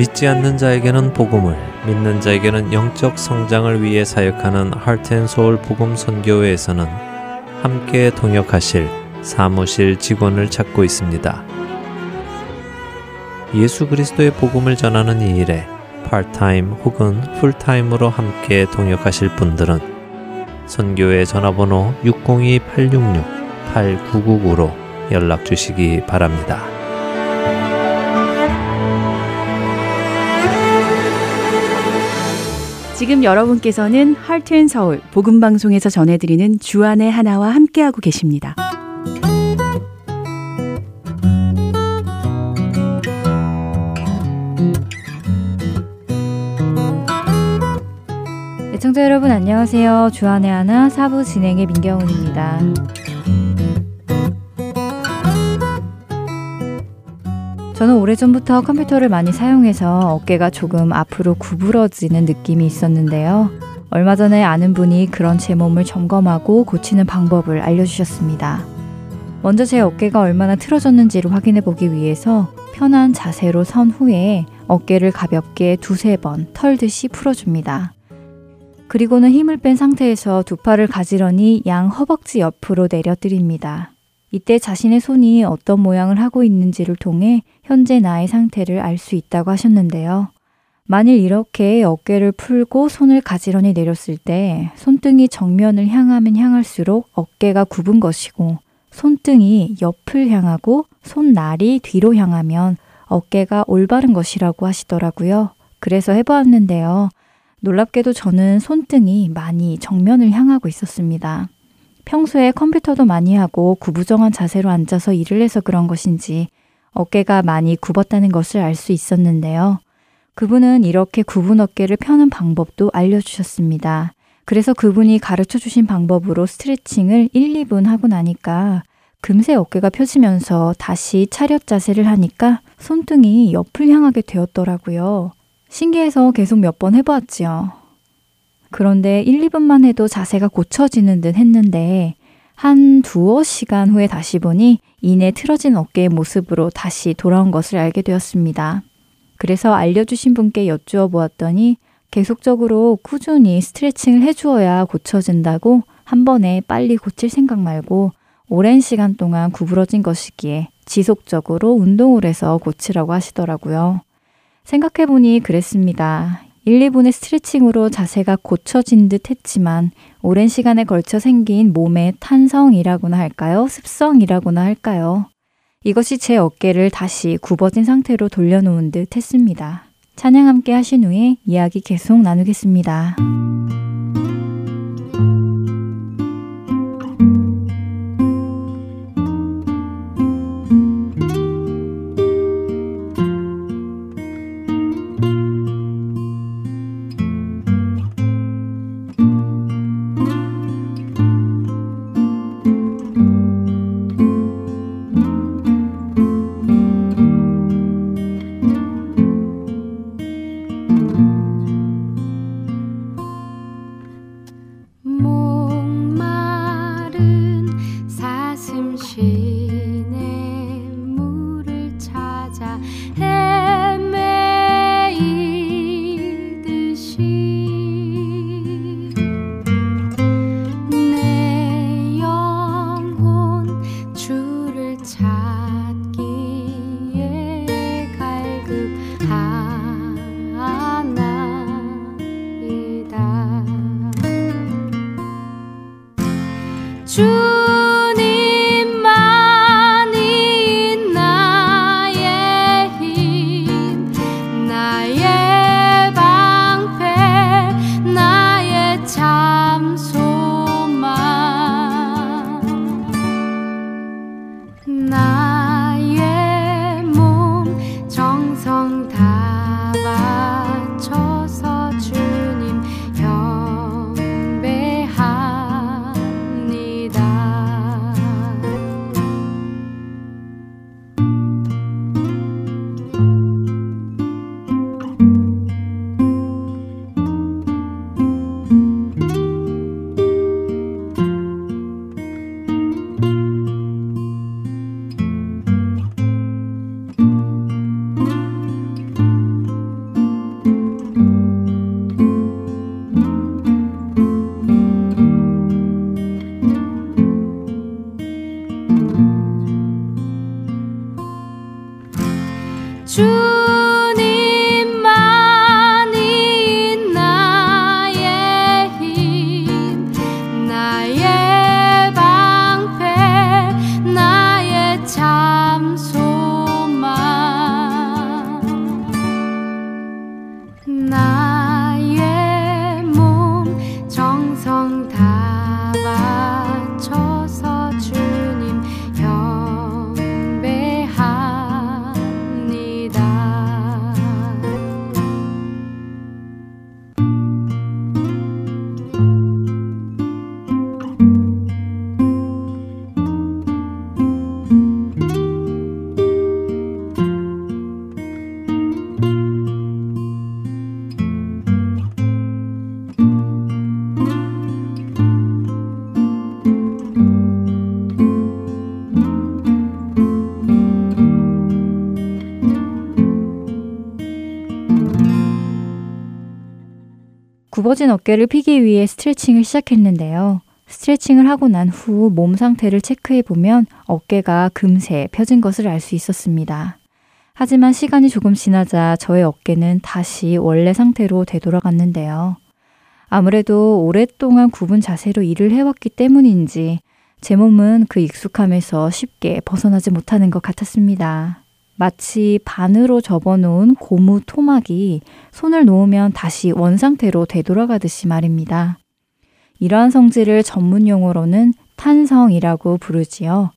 믿지 않는 자에게는 복음을, 믿는 자에게는 영적 성장을 위해 사역하는 하트앤소울 복음 선교회에서는 함께 동역하실 사무실 직원을 찾고 있습니다. 예수 그리스도의 복음을 전하는 이 일에 파트타임 혹은 풀타임으로 함께 동역하실 분들은 선교회 전화번호 602-866-8999로 연락 주시기 바랍니다. 지금 여러분께서는 하트앤서울 복음방송에서 전해드리는 주안의 하나와 함께하고 계십니다. 시청자 여러분 안녕하세요. 주안의 하나 4부 진행의 민경훈입니다. 저는 오래전부터 컴퓨터를 많이 사용해서 어깨가 조금 앞으로 구부러지는 느낌이 있었는데요. 얼마 전에 아는 분이 그런 제 몸을 점검하고 고치는 방법을 알려주셨습니다. 먼저 제 어깨가 얼마나 틀어졌는지를 확인해보기 위해서 편한 자세로 선 후에 어깨를 가볍게 두세 번 털듯이 풀어줍니다. 그리고는 힘을 뺀 상태에서 두 팔을 가지런히 양 허벅지 옆으로 내려뜨립니다. 이때 자신의 손이 어떤 모양을 하고 있는지를 통해 현재 나의 상태를 알 수 있다고 하셨는데요. 만일 이렇게 어깨를 풀고 손을 가지런히 내렸을 때 손등이 정면을 향하면 향할수록 어깨가 굽은 것이고 손등이 옆을 향하고 손날이 뒤로 향하면 어깨가 올바른 것이라고 하시더라고요. 그래서 해보았는데요. 놀랍게도 저는 손등이 많이 정면을 향하고 있었습니다. 평소에 컴퓨터도 많이 하고 구부정한 자세로 앉아서 일을 해서 그런 것인지 어깨가 많이 굽었다는 것을 알 수 있었는데요. 그분은 이렇게 굽은 어깨를 펴는 방법도 알려주셨습니다. 그래서 그분이 가르쳐주신 방법으로 스트레칭을 1, 2분 하고 나니까 금세 어깨가 펴지면서 다시 차렷 자세를 하니까 손등이 옆을 향하게 되었더라고요. 신기해서 계속 몇 번 해보았지요. 그런데 1, 2분만 해도 자세가 고쳐지는 듯 했는데 한 두어 시간 후에 다시 보니 이내 틀어진 어깨의 모습으로 다시 돌아온 것을 알게 되었습니다. 그래서 알려주신 분께 여쭈어 보았더니 계속적으로 꾸준히 스트레칭을 해주어야 고쳐진다고 한 번에 빨리 고칠 생각 말고 오랜 시간 동안 구부러진 것이기에 지속적으로 운동을 해서 고치라고 하시더라고요. 생각해보니 그랬습니다. 1, 2분의 스트레칭으로 자세가 고쳐진 듯 했지만 오랜 시간에 걸쳐 생긴 몸의 탄성이라고나 할까요? 습성이라고나 할까요? 이것이 제 어깨를 다시 굽어진 상태로 돌려놓은 듯 했습니다. 찬양 함께 하신 후에 이야기 계속 나누겠습니다. 주님만이 나의 힘 주님만이 나의 힘, 나의 방패, 나의 참 소망, 나의 몸 정성 다 바쳐서 주님 경배합니다. 굽어진 어깨를 펴기 위해 스트레칭을 시작했는데요. 스트레칭을 하고 난 후 몸 상태를 체크해보면 어깨가 금세 펴진 것을 알 수 있었습니다. 하지만 시간이 조금 지나자 저의 어깨는 다시 원래 상태로 되돌아갔는데요. 아무래도 오랫동안 굽은 자세로 일을 해왔기 때문인지 제 몸은 그 익숙함에서 쉽게 벗어나지 못하는 것 같았습니다. 마치 반으로 접어놓은 고무 토막이 손을 놓으면 다시 원상태로 되돌아가듯이 말입니다. 이러한 성질을 전문 용어로는 탄성이라고 부르지요.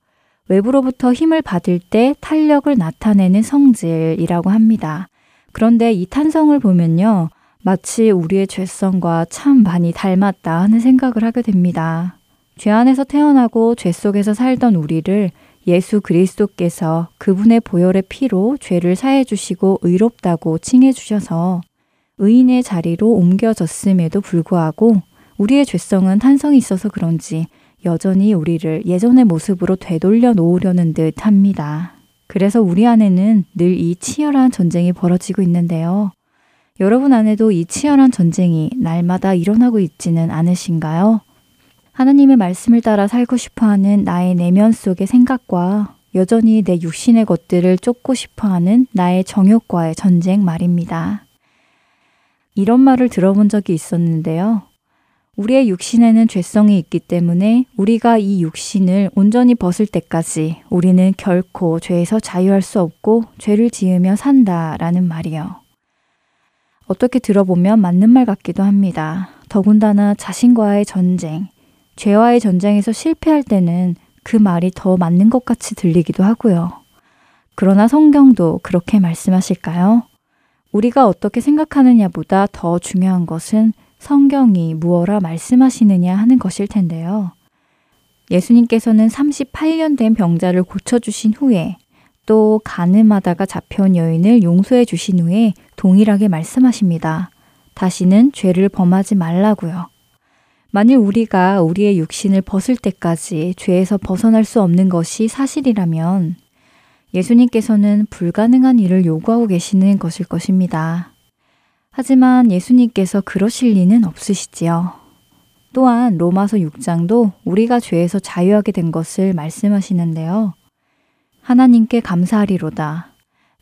외부로부터 힘을 받을 때 탄력을 나타내는 성질이라고 합니다. 그런데 이 탄성을 보면요. 마치 우리의 죄성과 참 많이 닮았다 하는 생각을 하게 됩니다. 죄 안에서 태어나고 죄 속에서 살던 우리를 예수 그리스도께서 그분의 보혈의 피로 죄를 사해 주시고 의롭다고 칭해 주셔서 의인의 자리로 옮겨졌음에도 불구하고 우리의 죄성은 탄성이 있어서 그런지 여전히 우리를 예전의 모습으로 되돌려 놓으려는 듯 합니다. 그래서 우리 안에는 늘 이 치열한 전쟁이 벌어지고 있는데요. 여러분 안에도 이 치열한 전쟁이 날마다 일어나고 있지는 않으신가요? 하나님의 말씀을 따라 살고 싶어하는 나의 내면 속의 생각과 여전히 내 육신의 것들을 쫓고 싶어하는 나의 정욕과의 전쟁 말입니다. 이런 말을 들어본 적이 있었는데요. 우리의 육신에는 죄성이 있기 때문에 우리가 이 육신을 온전히 벗을 때까지 우리는 결코 죄에서 자유할 수 없고 죄를 지으며 산다라는 말이요. 어떻게 들어보면 맞는 말 같기도 합니다. 더군다나 자신과의 전쟁, 죄와의 전쟁에서 실패할 때는 그 말이 더 맞는 것 같이 들리기도 하고요. 그러나 성경도 그렇게 말씀하실까요? 우리가 어떻게 생각하느냐보다 더 중요한 것은 성경이 무엇라 말씀하시느냐 하는 것일 텐데요. 예수님께서는 38년 된 병자를 고쳐주신 후에 또 가늠하다가 잡혀온 여인을 용서해 주신 후에 동일하게 말씀하십니다. 다시는 죄를 범하지 말라고요. 만일 우리가 우리의 육신을 벗을 때까지 죄에서 벗어날 수 없는 것이 사실이라면 예수님께서는 불가능한 일을 요구하고 계시는 것일 것입니다. 하지만 예수님께서 그러실 리는 없으시지요. 또한 로마서 6장도 우리가 죄에서 자유하게 된 것을 말씀하시는데요. 하나님께 감사하리로다.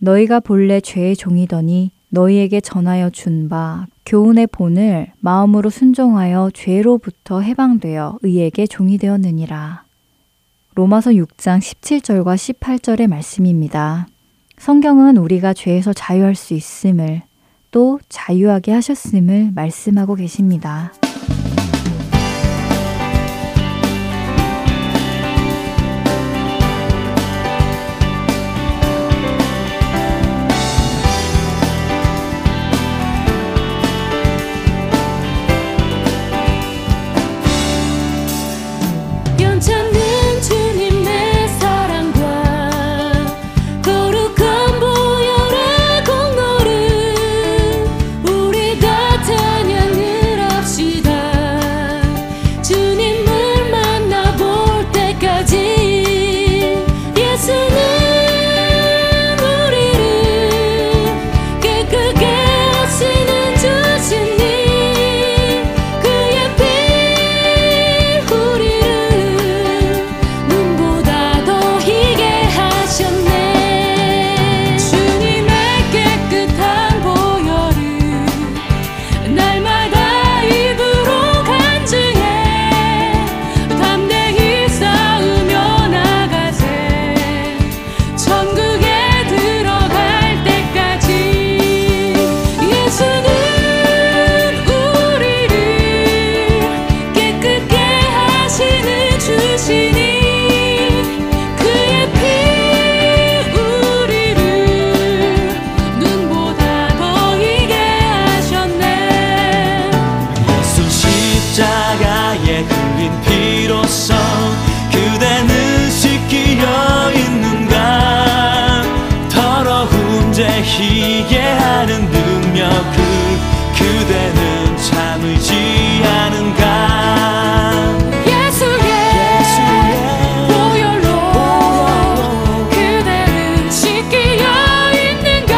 너희가 본래 죄의 종이더니 너희에게 전하여 준 바 교훈의 본을 마음으로 순종하여 죄로부터 해방되어 의에게 종이 되었느니라. 로마서 6장 17절과 18절의 말씀입니다. 성경은 우리가 죄에서 자유할 수 있음을 또 자유하게 하셨음을 말씀하고 계십니다. 이제 희게하는 능력을 그대는 참 의지하는가. 예수의 보혈로 그대는 지키려 있는가.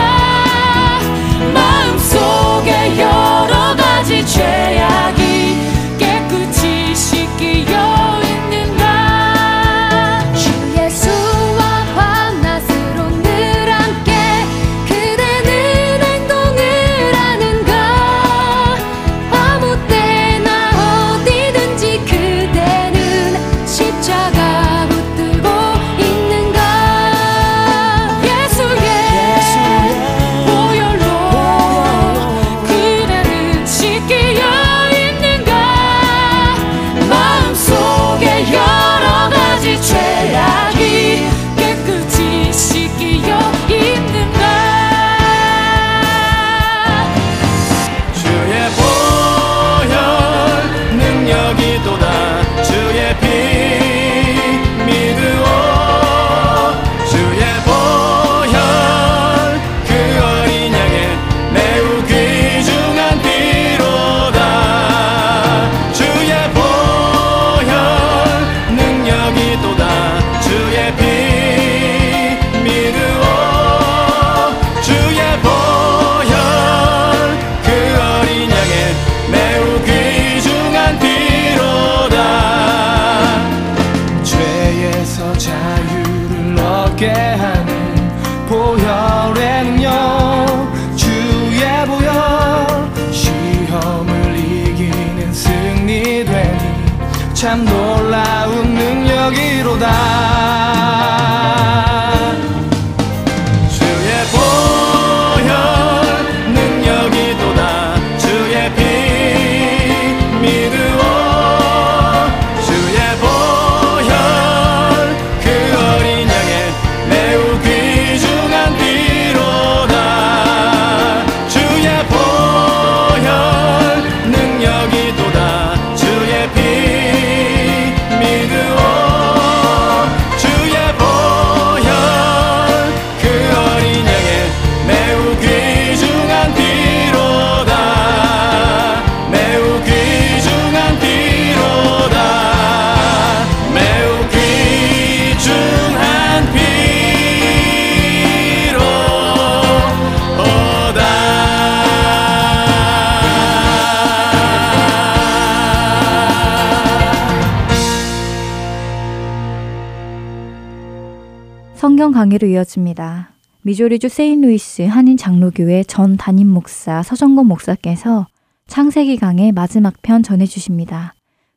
마음속에 여러 가지 죄악이 깨끗이 씻기려. 참 놀라운 능력이로다. 주의 보혈 능력이도다. 주의 피 믿으오. 주의 보혈 그 어린 양의 매우 귀중한 피로다. 주의 보혈 능력이도다. 주의 피 강의로 이어집니다. 미조리주 세인 루이스 한인 장로교회 전 담임 목사 서정건 목사께서 창세기 강의 마지막 편 전해주십니다.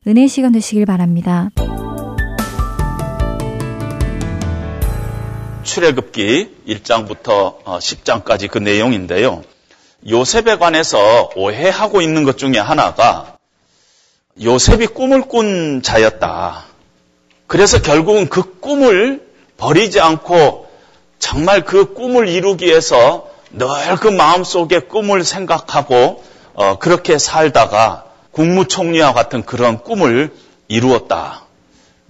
은혜의 시간 되시길 바랍니다. 출애굽기 1장부터 10장까지 그 내용인데요. 요셉에 관해서 오해하고 있는 것 중에 하나가 요셉이 꿈을 꾼 자였다. 그래서 결국은 그 꿈을 버리지 않고 정말 그 꿈을 이루기 위해서 늘 그 마음속에 꿈을 생각하고 그렇게 살다가 국무총리와 같은 그런 꿈을 이루었다.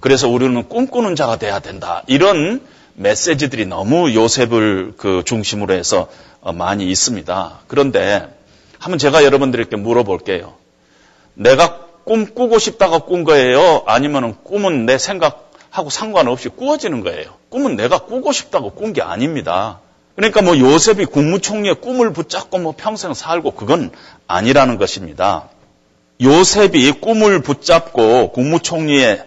그래서 우리는 꿈꾸는 자가 돼야 된다. 이런 메시지들이 너무 요셉을 그 중심으로 해서 많이 있습니다. 그런데 한번 제가 여러분들께 물어볼게요. 내가 꿈꾸고 싶다가 꾼 거예요? 아니면 꿈은 내 생각 하고 상관없이 꾸어지는 거예요. 꿈은 내가 꾸고 싶다고 꾼 게 아닙니다. 그러니까 뭐 요셉이 국무총리의 꿈을 붙잡고 뭐 평생 살고 그건 아니라는 것입니다. 요셉이 꿈을 붙잡고 국무총리의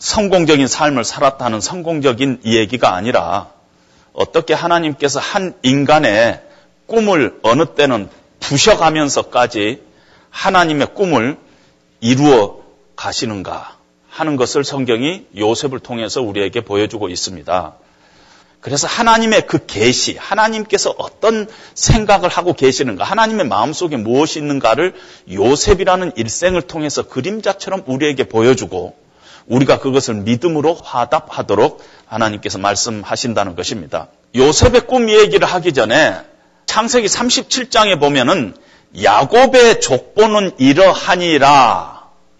성공적인 삶을 살았다는 성공적인 이야기가 아니라 어떻게 하나님께서 한 인간의 꿈을 어느 때는 부셔가면서까지 하나님의 꿈을 이루어 가시는가 하는 것을 성경이 요셉을 통해서 우리에게 보여주고 있습니다. 그래서 하나님의 그 계시, 하나님께서 어떤 생각을 하고 계시는가, 하나님의 마음속에 무엇이 있는가를 요셉이라는 일생을 통해서 그림자처럼 우리에게 보여주고 우리가 그것을 믿음으로 화답하도록 하나님께서 말씀하신다는 것입니다. 요셉의 꿈 얘기를 하기 전에 창세기 37장에 보면은 야곱의 족보는 이러하니라.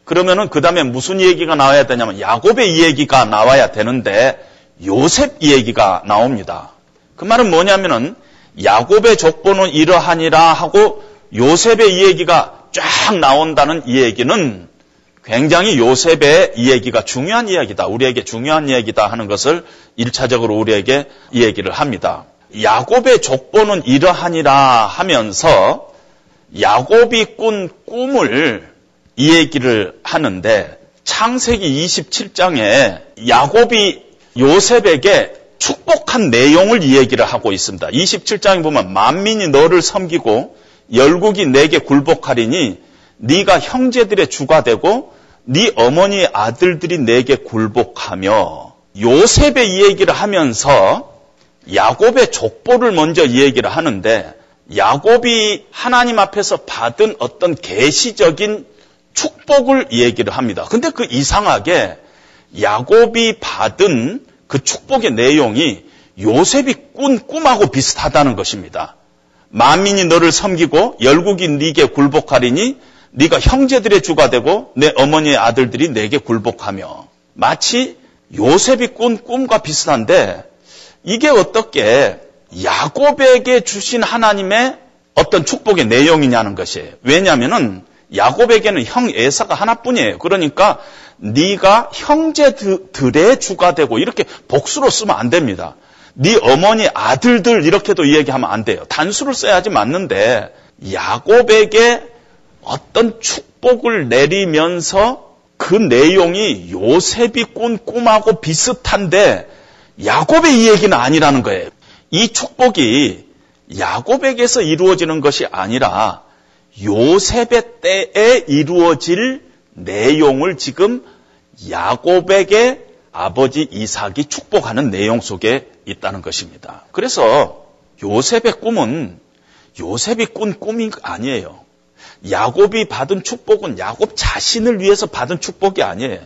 그러면은 그 다음에 무슨 얘기가 나와야 되냐면 야곱의 얘기가 나와야 되는데 요셉 얘기가 나옵니다. 그 말은 뭐냐면은 야곱의 족보는 이러하니라 하고 요셉의 이야기가 쫙 나온다는 이야기는 굉장히 요셉의 이야기가 중요한 이야기다, 우리에게 중요한 이야기다 하는 것을 1차적으로 우리에게 이야기를 합니다. 야곱의 족보는 이러하니라 하면서 야곱이 꾼 꿈을 이야기를 하는데, 창세기 27장에 야곱이 요셉에게 축복한 내용을 이야기를 하고 있습니다. 27장에 보면 만민이 너를 섬기고 열국이 내게 굴복하리니 네가 형제들의 주가 되고 네 어머니의 아들들이 내게 굴복하며, 요셉의 이야기를 하면서 야곱의 족보를 먼저 이야기를 하는데, 야곱이 하나님 앞에서 받은 어떤 계시적인 축복을 이야기를 합니다. 근데 그 이상하게 야곱이 받은 그 축복의 내용이 요셉이 꾼 꿈하고 비슷하다는 것입니다. 만민이 너를 섬기고 열국이 네게 굴복하리니 네가 형제들의 주가 되고 내 어머니의 아들들이 내게 굴복하며, 마치 요셉이 꾼 꿈과 비슷한데, 이게 어떻게 야곱에게 주신 하나님의 어떤 축복의 내용이냐는 것이에요. 왜냐하면은 야곱에게는 형 에사가 하나뿐이에요. 그러니까 네가 형제들의 주가 되고 이렇게 복수로 쓰면 안 됩니다. 네 어머니 아들들 이렇게도 이야기하면 안 돼요. 단수를 써야지 맞는데, 야곱에게 어떤 축복을 내리면서 그 내용이 요셉이 꾼 꿈하고 비슷한데 야곱의 이야기는 아니라는 거예요. 이 축복이 야곱에게서 이루어지는 것이 아니라 요셉의 때에 이루어질 내용을 지금 야곱에게 아버지 이삭이 축복하는 내용 속에 있다는 것입니다. 그래서 요셉의 꿈은 요셉이 꾼 꿈이 아니에요. 야곱이 받은 축복은 야곱 자신을 위해서 받은 축복이 아니에요.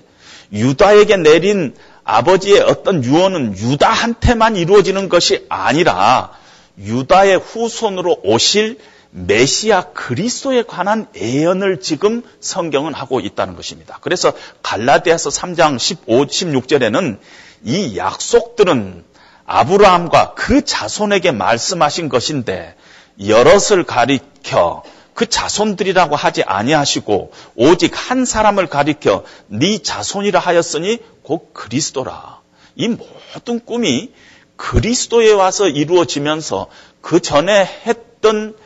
유다에게 내린 아버지의 어떤 유언은 유다한테만 이루어지는 것이 아니라 유다의 후손으로 오실 메시아 그리스도에 관한 예언을 지금 성경은 하고 있다는 것입니다. 그래서 갈라디아서 3장 15, 16절에는 이 약속들은 아브라함과 그 자손에게 말씀하신 것인데 여럿을 가리켜 그 자손들이라고 하지 아니하시고 오직 한 사람을 가리켜 네 자손이라 하였으니 곧 그리스도라. 이 모든 꿈이 그리스도에 와서 이루어지면서 그 전에 했던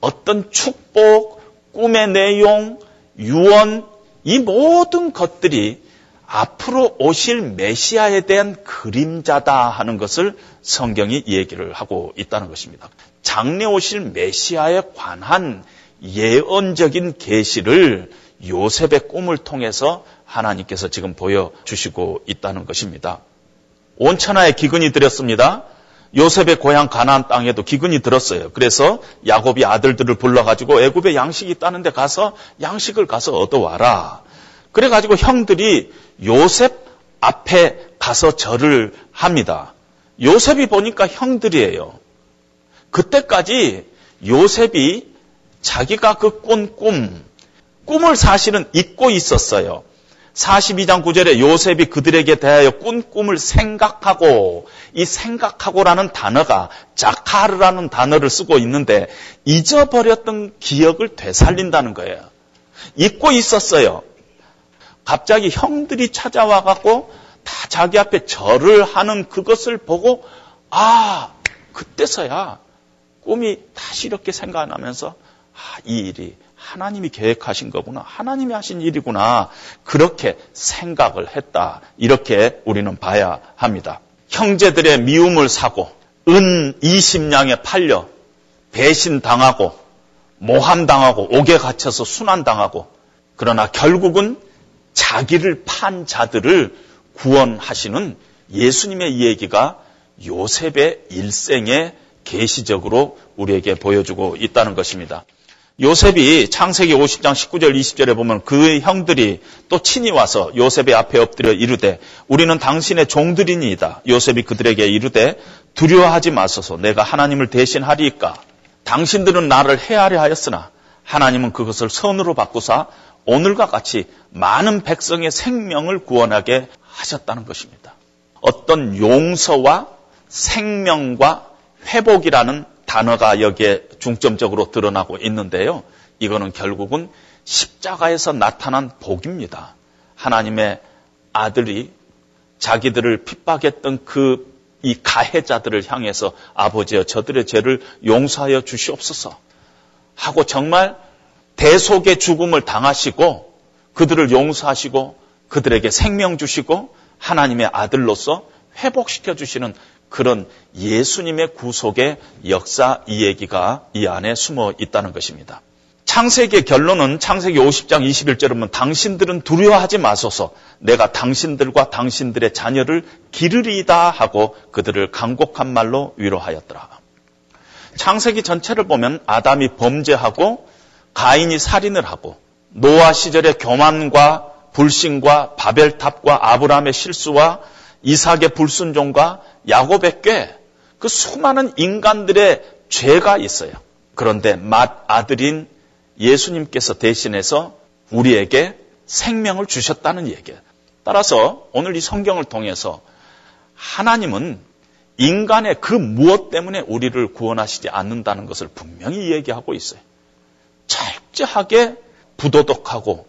어떤 축복, 꿈의 내용, 유언, 이 모든 것들이 앞으로 오실 메시아에 대한 그림자다 하는 것을 성경이 얘기를 하고 있다는 것입니다. 장래 오실 메시아에 관한 예언적인 계시를 요셉의 꿈을 통해서 하나님께서 지금 보여주시고 있다는 것입니다. 온 천하에 기근이 들었습니다. 요셉의 고향 가나안 땅에도 기근이 들었어요. 그래서 야곱이 아들들을 불러가지고 애굽에 양식이 있다는 데 가서 양식을 가서 얻어와라. 그래가지고 형들이 요셉 앞에 가서 절을 합니다. 요셉이 보니까 형들이에요. 그때까지 요셉이 자기가 그 꾼 꿈을 사실은 잊고 있었어요. 42장 9절에 요셉이 그들에게 대하여 꾼 꿈을 생각하고, 이 생각하고라는 단어가 자카르라는 단어를 쓰고 있는데 잊어버렸던 기억을 되살린다는 거예요. 잊고 있었어요. 갑자기 형들이 찾아와 갖고 다 자기 앞에 절을 하는 그것을 보고, 아, 그때서야 꿈이 다시 이렇게 생각나면서, 아, 이 일이 하나님이 계획하신 거구나, 하나님이 하신 일이구나, 그렇게 생각을 했다, 이렇게 우리는 봐야 합니다. 형제들의 미움을 사고 은 20냥에 팔려 배신당하고 모함당하고 옥에 갇혀서 순환당하고, 그러나 결국은 자기를 판 자들을 구원하시는 예수님의 이야기가 요셉의 일생에 계시적으로 우리에게 보여주고 있다는 것입니다. 요셉이 창세기 50장 19절 20절에 보면 그의 형들이 또 친히 와서 요셉의 앞에 엎드려 이르되 우리는 당신의 종들이니이다. 요셉이 그들에게 이르되 두려워하지 마소서, 내가 하나님을 대신하리이까. 당신들은 나를 해하려 하였으나 하나님은 그것을 선으로 바꾸사 오늘과 같이 많은 백성의 생명을 구원하게 하셨다는 것입니다. 어떤 용서와 생명과 회복이라는 단어가 여기에 중점적으로 드러나고 있는데요. 이거는 결국은 십자가에서 나타난 복입니다. 하나님의 아들이 자기들을 핍박했던 그 이 가해자들을 향해서 아버지여 저들의 죄를 용서하여 주시옵소서 하고 정말 대속의 죽음을 당하시고 그들을 용서하시고 그들에게 생명 주시고 하나님의 아들로서 회복시켜 주시는 그런 예수님의 구속의 역사 이 얘기가 이 안에 숨어 있다는 것입니다. 창세기의 결론은 창세기 50장 21절에 보면 당신들은 두려워하지 마소서 내가 당신들과 당신들의 자녀를 기르리이다 하고 그들을 간곡한 말로 위로하였더라. 창세기 전체를 보면 아담이 범죄하고 가인이 살인을 하고 노아 시절의 교만과 불신과 바벨탑과 아브라함의 실수와 이삭의 불순종과 야곱의 꾀, 그 수많은 인간들의 죄가 있어요. 그런데 맏아들인 예수님께서 대신해서 우리에게 생명을 주셨다는 얘기예요. 따라서 오늘 이 성경을 통해서 하나님은 인간의 그 무엇 때문에 우리를 구원하시지 않는다는 것을 분명히 얘기하고 있어요. 철저하게 부도덕하고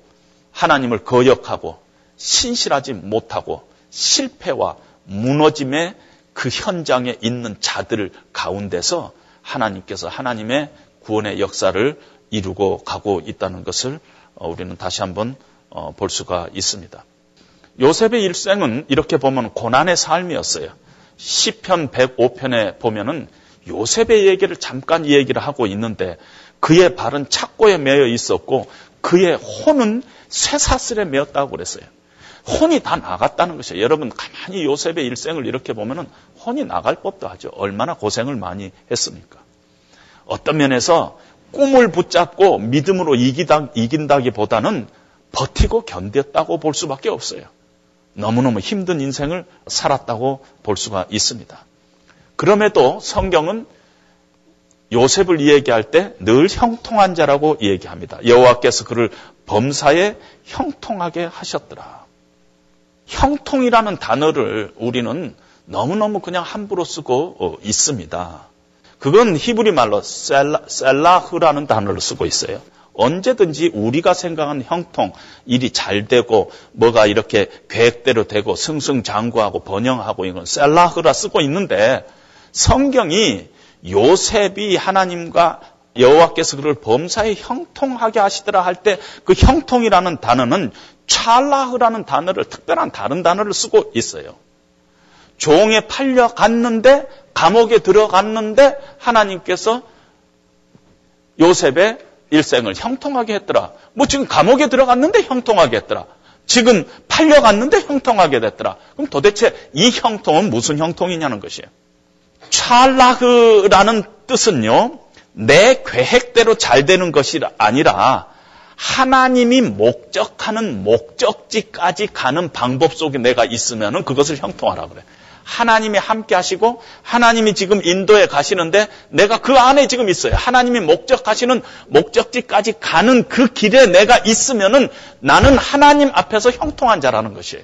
하나님을 거역하고 신실하지 못하고 실패와 무너짐의 그 현장에 있는 자들 가운데서 하나님께서 하나님의 구원의 역사를 이루고 가고 있다는 것을 우리는 다시 한번 볼 수가 있습니다. 요셉의 일생은 이렇게 보면 고난의 삶이었어요. 시편 105편에 보면은 요셉의 얘기를 잠깐 얘기를 하고 있는데 그의 발은 착고에 매여 있었고 그의 혼은 쇠사슬에 매였다고 그랬어요. 혼이 다 나갔다는 것이에요. 여러분 가만히 요셉의 일생을 이렇게 보면은 혼이 나갈 법도 하죠. 얼마나 고생을 많이 했습니까? 어떤 면에서 꿈을 붙잡고 믿음으로 이긴다기보다는 버티고 견뎠다고 볼 수밖에 없어요. 너무너무 힘든 인생을 살았다고 볼 수가 있습니다. 그럼에도 성경은 요셉을 이야기할 때 늘 형통한 자라고 이야기합니다. 여호와께서 그를 범사에 형통하게 하셨더라. 형통이라는 단어를 우리는 너무너무 그냥 함부로 쓰고 있습니다. 그건 히브리 말로 셀라흐라는 단어를 쓰고 있어요. 언제든지 우리가 생각하는 형통, 일이 잘 되고 뭐가 이렇게 계획대로 되고 승승장구하고 번영하고 이건 셀라흐라 쓰고 있는데 성경이 요셉이 하나님과 여호와께서 그를 범사에 형통하게 하시더라 할 때 그 형통이라는 단어는 찰라흐라는 단어를 특별한 다른 단어를 쓰고 있어요. 종에 팔려갔는데 감옥에 들어갔는데 하나님께서 요셉의 일생을 형통하게 했더라. 뭐 지금 감옥에 들어갔는데 형통하게 했더라. 지금 팔려갔는데 형통하게 됐더라. 그럼 도대체 이 형통은 무슨 형통이냐는 것이에요. 찰라흐라는 뜻은요. 내 계획대로 잘 되는 것이 아니라 하나님이 목적하는 목적지까지 가는 방법 속에 내가 있으면 그것을 형통하라 그래. 하나님이 함께 하시고 하나님이 지금 인도에 가시는데 내가 그 안에 지금 있어요. 하나님이 목적하시는 목적지까지 가는 그 길에 내가 있으면은 나는 하나님 앞에서 형통한 자라는 것이에요.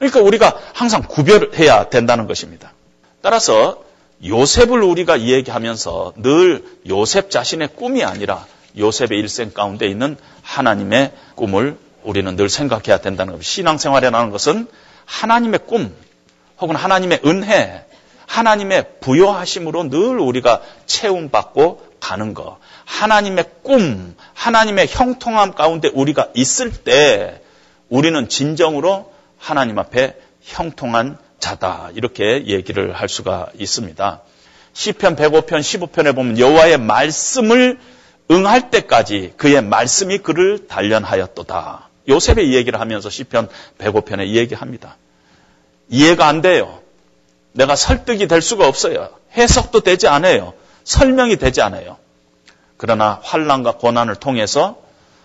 그러니까 우리가 항상 구별해야 된다는 것입니다. 따라서 요셉을 우리가 이야기하면서 늘 요셉 자신의 꿈이 아니라 요셉의 일생 가운데 있는 하나님의 꿈을 우리는 늘 생각해야 된다는 겁니다. 신앙생활이라는 것은 하나님의 꿈 혹은 하나님의 은혜, 하나님의 부여하심으로 늘 우리가 채움받고 가는 것. 하나님의 꿈, 하나님의 형통함 가운데 우리가 있을 때 우리는 진정으로 하나님 앞에 형통한 자다. 이렇게 얘기를 할 수가 있습니다. 시편 105편, 15편에 보면 여호와의 말씀을 응할 때까지 그의 말씀이 그를 단련하였도다. 요셉의 이 얘기를 하면서 시편 105편에 이 얘기합니다. 이해가 안 돼요. 내가 설득이 될 수가 없어요. 해석도 되지 않아요. 설명이 되지 않아요. 그러나 환난과 고난을 통해서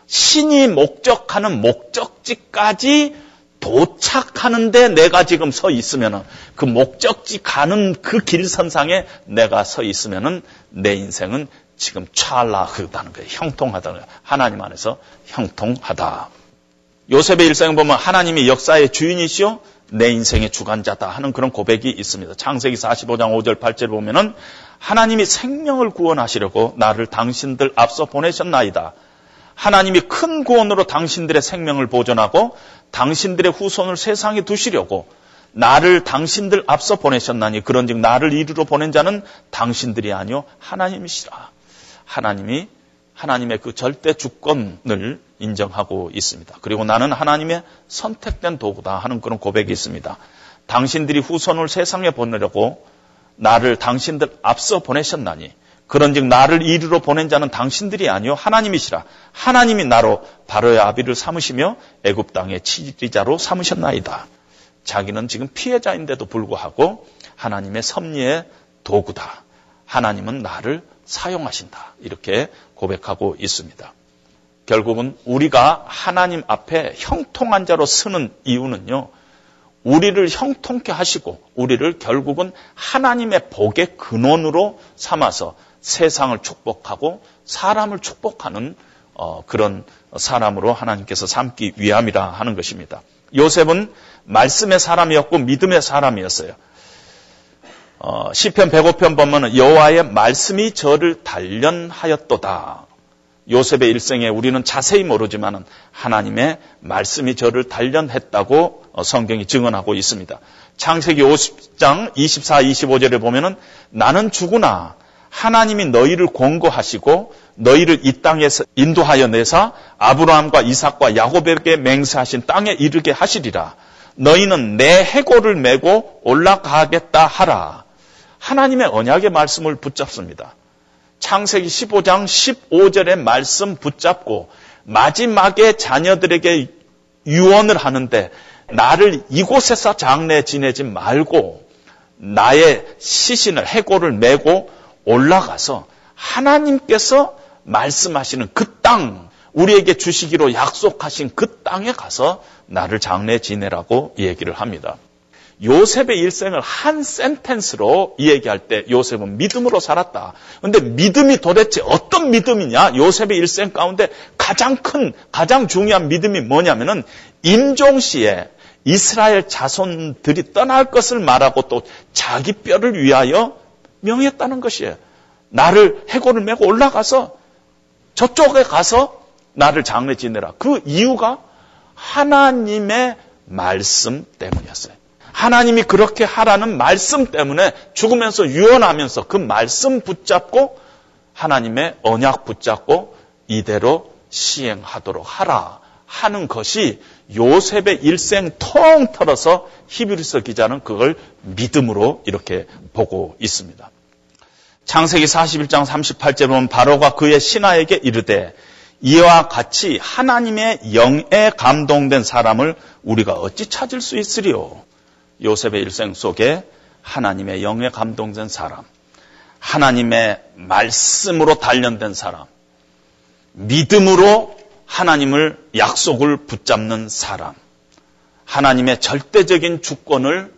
신이 목적하는 목적지까지 도착하는데 내가 지금 서 있으면은 그 목적지 가는 그 길선상에 내가 서 있으면은 내 인생은 지금 찰라흐다는 거예요. 형통하다는 거예요. 하나님 안에서 형통하다. 요셉의 일생을 보면 하나님이 역사의 주인이시오. 내 인생의 주관자다 하는 그런 고백이 있습니다. 창세기 45장 5절 8절 보면은 하나님이 생명을 구원하시려고 나를 당신들 앞서 보내셨나이다. 하나님이 큰 구원으로 당신들의 생명을 보존하고 당신들의 후손을 세상에 두시려고 나를 당신들 앞서 보내셨나니 그런즉 나를 이리로 보낸 자는 당신들이 아니요 하나님이시라. 하나님이 하나님의 그 절대 주권을 인정하고 있습니다. 그리고 나는 하나님의 선택된 도구다 하는 그런 고백이 있습니다. 당신들이 후손을 세상에 보내려고 나를 당신들 앞서 보내셨나니 그런즉 나를 이리로 보낸 자는 당신들이 아니요 하나님이시라. 하나님이 나로 바로의 아비를 삼으시며 애굽 땅의 치리자로 삼으셨나이다. 자기는 지금 피해자인데도 불구하고 하나님의 섭리의 도구다. 하나님은 나를 사용하신다. 이렇게 고백하고 있습니다. 결국은 우리가 하나님 앞에 형통한 자로 서는 이유는요. 우리를 형통케 하시고 우리를 결국은 하나님의 복의 근원으로 삼아서 세상을 축복하고 사람을 축복하는 그런 사람으로 하나님께서 삼기 위함이라 하는 것입니다. 요셉은 말씀의 사람이었고 믿음의 사람이었어요. 시편 105편 보면 여호와의 말씀이 저를 단련하였도다. 요셉의 일생에 우리는 자세히 모르지만 하나님의 말씀이 저를 단련했다고 성경이 증언하고 있습니다. 창세기 50장 24, 25절에 보면은 나는 주구나 하나님이 너희를 권고하시고 너희를 이 땅에서 인도하여 내사 아브라함과 이삭과 야곱에게 맹세하신 땅에 이르게 하시리라. 너희는 내 해골을 메고 올라가겠다 하라. 하나님의 언약의 말씀을 붙잡습니다. 창세기 15장 15절의 말씀 붙잡고 마지막에 자녀들에게 유언을 하는데 나를 이곳에서 장래 지내지 말고 나의 시신을 해골을 메고 올라가서 하나님께서 말씀하시는 그 땅, 우리에게 주시기로 약속하신 그 땅에 가서 나를 장래 지내라고 얘기를 합니다. 요셉의 일생을 한 센텐스로 이야기할 때 요셉은 믿음으로 살았다. 그런데 믿음이 도대체 어떤 믿음이냐? 요셉의 일생 가운데 가장 중요한 믿음이 뭐냐면은 임종시에 이스라엘 자손들이 떠날 것을 말하고 또 자기 뼈를 위하여 명했다는 것이에요. 나를 해골을 메고 올라가서 저쪽에 가서 나를 장래 지내라. 그 이유가 하나님의 말씀 때문이었어요. 하나님이 그렇게 하라는 말씀 때문에 죽으면서 유언하면서 그 말씀 붙잡고 하나님의 언약 붙잡고 이대로 시행하도록 하라 하는 것이 요셉의 일생 통틀어서 히브리서 기자는 그걸 믿음으로 이렇게 보고 있습니다. 창세기 41장 38절 보면 바로가 그의 신하에게 이르되 이와 같이 하나님의 영에 감동된 사람을 우리가 어찌 찾을 수 있으리요. 요셉의 일생 속에 하나님의 영에 감동된 사람, 하나님의 말씀으로 단련된 사람, 믿음으로 하나님을 약속을 붙잡는 사람, 하나님의 절대적인 주권을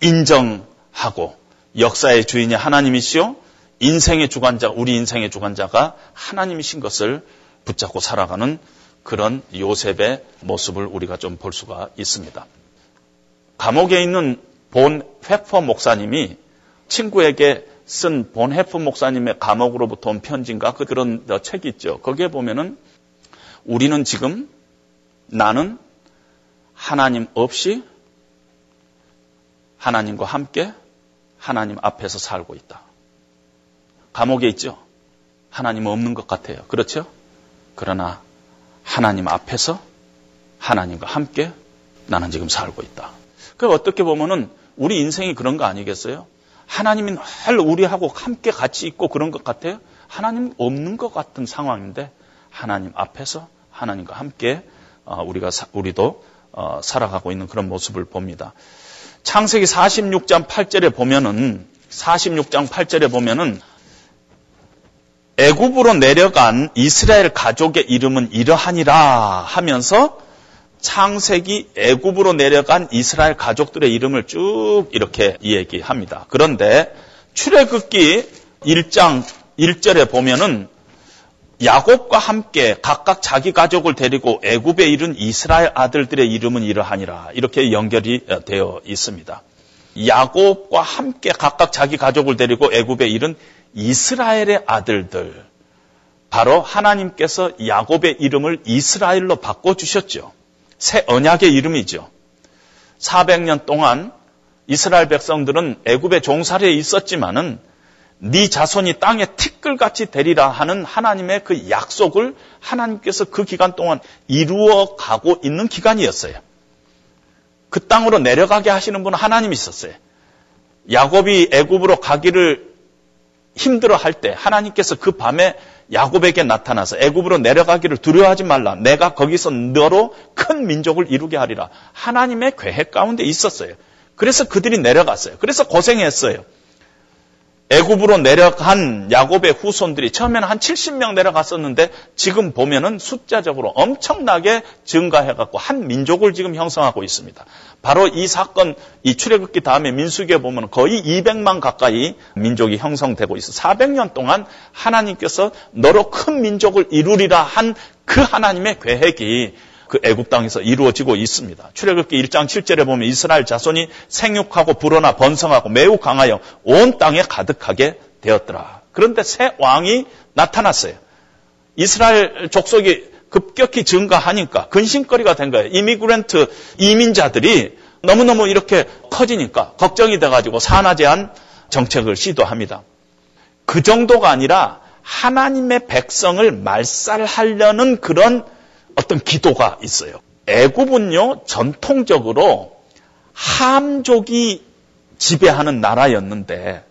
인정하고 역사의 주인이 하나님이시요 인생의 주관자, 우리 인생의 주관자가 하나님이신 것을 붙잡고 살아가는 그런 요셉의 모습을 우리가 좀 볼 수가 있습니다. 감옥에 있는 본 회퍼 목사님이 친구에게 쓴 본 회퍼 목사님의 감옥으로부터 온 편지인가 그런 책이 있죠. 거기에 보면은 우리는 지금 나는 하나님 없이 하나님과 함께 하나님 앞에서 살고 있다. 감옥에 있죠. 하나님 없는 것 같아요. 그렇죠? 그러나 하나님 앞에서 하나님과 함께 나는 지금 살고 있다. 그 어떻게 보면은 우리 인생이 그런 거 아니겠어요? 하나님이 늘 우리하고 함께 같이 있고 그런 것 같아요? 하나님 없는 것 같은 상황인데 하나님 앞에서 하나님과 함께 우리도 살아가고 있는 그런 모습을 봅니다. 창세기 46장 8절에 보면은 애굽으로 내려간 이스라엘 가족의 이름은 이러하니라 하면서 창세기 애굽으로 내려간 이스라엘 가족들의 이름을 쭉 이렇게 얘기합니다. 그런데 출애굽기 1장 1절에 보면은 야곱과 함께 각각 자기 가족을 데리고 애굽에 이른 이스라엘 아들들의 이름은 이러하니라. 이렇게 연결이 되어 있습니다. 야곱과 함께 각각 자기 가족을 데리고 애굽에 이른 이스라엘의 아들들. 바로 하나님께서 야곱의 이름을 이스라엘로 바꿔주셨죠. 새 언약의 이름이죠. 400년 동안 이스라엘 백성들은 애굽의 종살이에 있었지만은 네 자손이 땅에 티끌같이 되리라 하는 하나님의 그 약속을 하나님께서 그 기간 동안 이루어 가고 있는 기간이었어요. 그 땅으로 내려가게 하시는 분은 하나님이 있었어요. 야곱이 애굽으로 가기를 힘들어할 때 하나님께서 그 밤에 야곱에게 나타나서 애굽으로 내려가기를 두려워하지 말라. 내가 거기서 너로 큰 민족을 이루게 하리라. 하나님의 계획 가운데 있었어요. 그래서 그들이 내려갔어요. 그래서 고생했어요. 애굽으로 내려간 야곱의 후손들이 처음에는 한 70명 내려갔었는데 지금 보면은 숫자적으로 엄청나게 증가해갖고 한 민족을 지금 형성하고 있습니다. 바로 이 사건, 이 출애굽기 다음에 민수기에 보면 거의 200만 가까이 민족이 형성되고 있어. 400년 동안 하나님께서 너로 큰 민족을 이루리라 한 그 하나님의 계획이 그 애굽 땅에서 이루어지고 있습니다. 출애굽기 1장 7절에 보면 이스라엘 자손이 생육하고 불어나 번성하고 매우 강하여 온 땅에 가득하게 되었더라. 그런데 새 왕이 나타났어요. 이스라엘 족속이 급격히 증가하니까 근심거리가 된 거예요. 이미그랜트, 이민자들이 너무너무 이렇게 커지니까 걱정이 돼가지고 산하 제한 정책을 시도합니다. 그 정도가 아니라 하나님의 백성을 말살하려는 그런 어떤 기도가 있어요. 애굽은요, 전통적으로 함족이 지배하는 나라였는데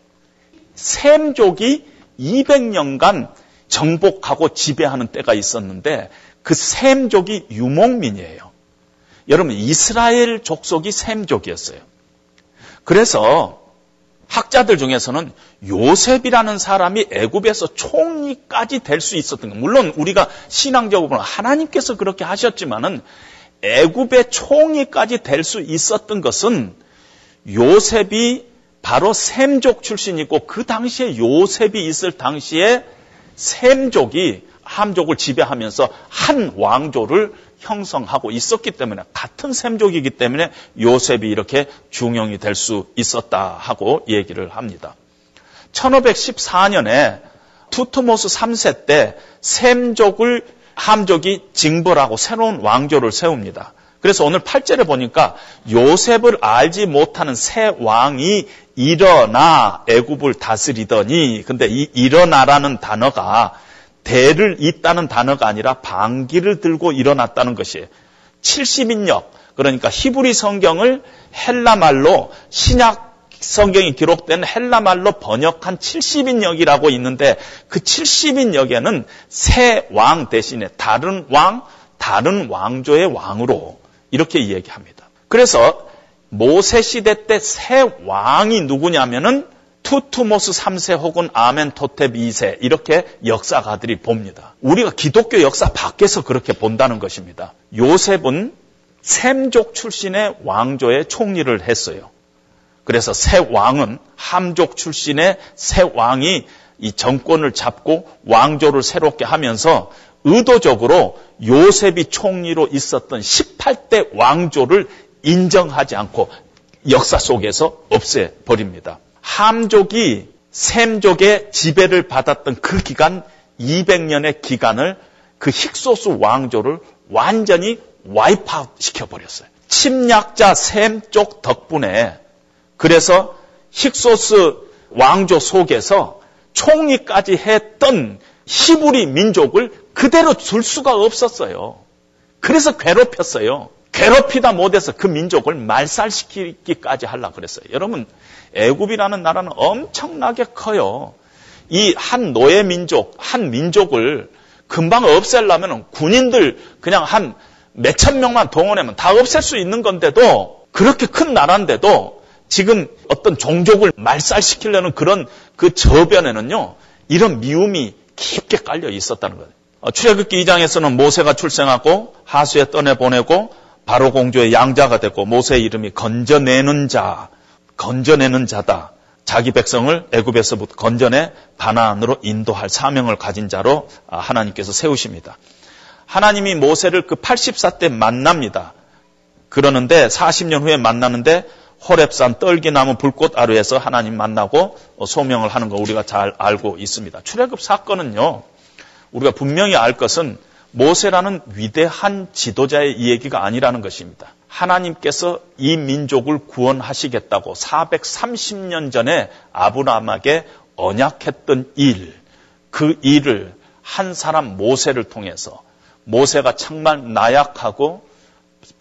셈족이 200년간 정복하고 지배하는 때가 있었는데 그 셈족이 유목민이에요. 여러분, 이스라엘 족속이 셈족이었어요. 그래서 학자들 중에서는 요셉이라는 사람이 애굽에서 총리까지 될 수 있었던 거예요. 물론 우리가 신앙적으로는 하나님께서 그렇게 하셨지만은 애굽의 총리까지 될 수 있었던 것은 요셉이 바로 셈족 출신이고 그 당시에 요셉이 있을 당시에 셈족이 함족을 지배하면서 한 왕조를 형성하고 있었기 때문에 같은 셈족이기 때문에 요셉이 이렇게 중용이 될 수 있었다 하고 얘기를 합니다. 1514년에 투트모스 3세 때 셈족을 함족이 징벌하고 새로운 왕조를 세웁니다. 그래서 오늘 8절에 보니까 요셉을 알지 못하는 새 왕이 일어나 애굽을 다스리더니, 근데 이 일어나라는 단어가 대를 잇다는 단어가 아니라 방귀를 들고 일어났다는 것이에요. 70인역, 그러니까 히브리 성경을 헬라말로, 신약 성경이 기록된 헬라말로 번역한 70인역이라고 있는데 그 70인역에는 새 왕 대신에 다른 왕, 다른 왕조의 왕으로 이렇게 이야기합니다. 그래서 모세 시대 때 새 왕이 누구냐면은 투트모스 3세 혹은 아멘토텝 2세 이렇게 역사가들이 봅니다. 우리가 기독교 역사 밖에서 그렇게 본다는 것입니다. 요셉은 셈족 출신의 왕조의 총리를 했어요. 그래서 새 왕은 함족 출신의 새 왕이 이 정권을 잡고 왕조를 새롭게 하면서 의도적으로 요셉이 총리로 있었던 18대 왕조를 인정하지 않고 역사 속에서 없애버립니다. 함족이 셈족의 지배를 받았던 그 기간 200년의 기간을 그 힉소스 왕조를 완전히 와이프아웃 시켜버렸어요. 침략자 셈족 덕분에 그래서 힉소스 왕조 속에서 총리까지 했던 히브리 민족을 그대로 둘 수가 없었어요. 그래서 괴롭혔어요. 괴롭히다 못해서 그 민족을 말살시키기까지 하려고 그랬어요. 여러분, 애굽이라는 나라는 엄청나게 커요. 이 한 노예 민족, 한 민족을 금방 없애려면 군인들 그냥 한 몇천 명만 동원하면 다 없앨 수 있는 건데도 그렇게 큰 나라인데도 지금 어떤 종족을 말살시키려는 그런 그 저변에는요, 이런 미움이 깊게 깔려 있었다는 거예요. 출애굽기 2장에서는 모세가 출생하고 하수에 떠내보내고 바로 공주의 양자가 됐고 모세의 이름이 건져내는 자, 건져내는 자다. 자기 백성을 애굽에서부터 건져내 가나안으로 인도할 사명을 가진 자로 하나님께서 세우십니다. 하나님이 모세를 그 84때 만납니다. 그러는데 40년 후에 만나는데 호렙산 떨기나무 불꽃 아래에서 하나님 만나고 소명을 하는 거 우리가 잘 알고 있습니다. 출애굽 사건은요, 우리가 분명히 알 것은 모세라는 위대한 지도자의 이야기가 아니라는 것입니다. 하나님께서 이 민족을 구원하시겠다고 430년 전에 아브라함에게 언약했던 일, 그 일을 한 사람 모세를 통해서 모세가 정말 나약하고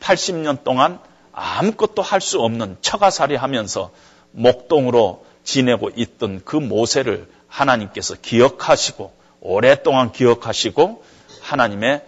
80년 동안 아무것도 할 수 없는 처가살이 하면서 목동으로 지내고 있던 그 모세를 하나님께서 기억하시고 오랫동안 기억하시고 하나님의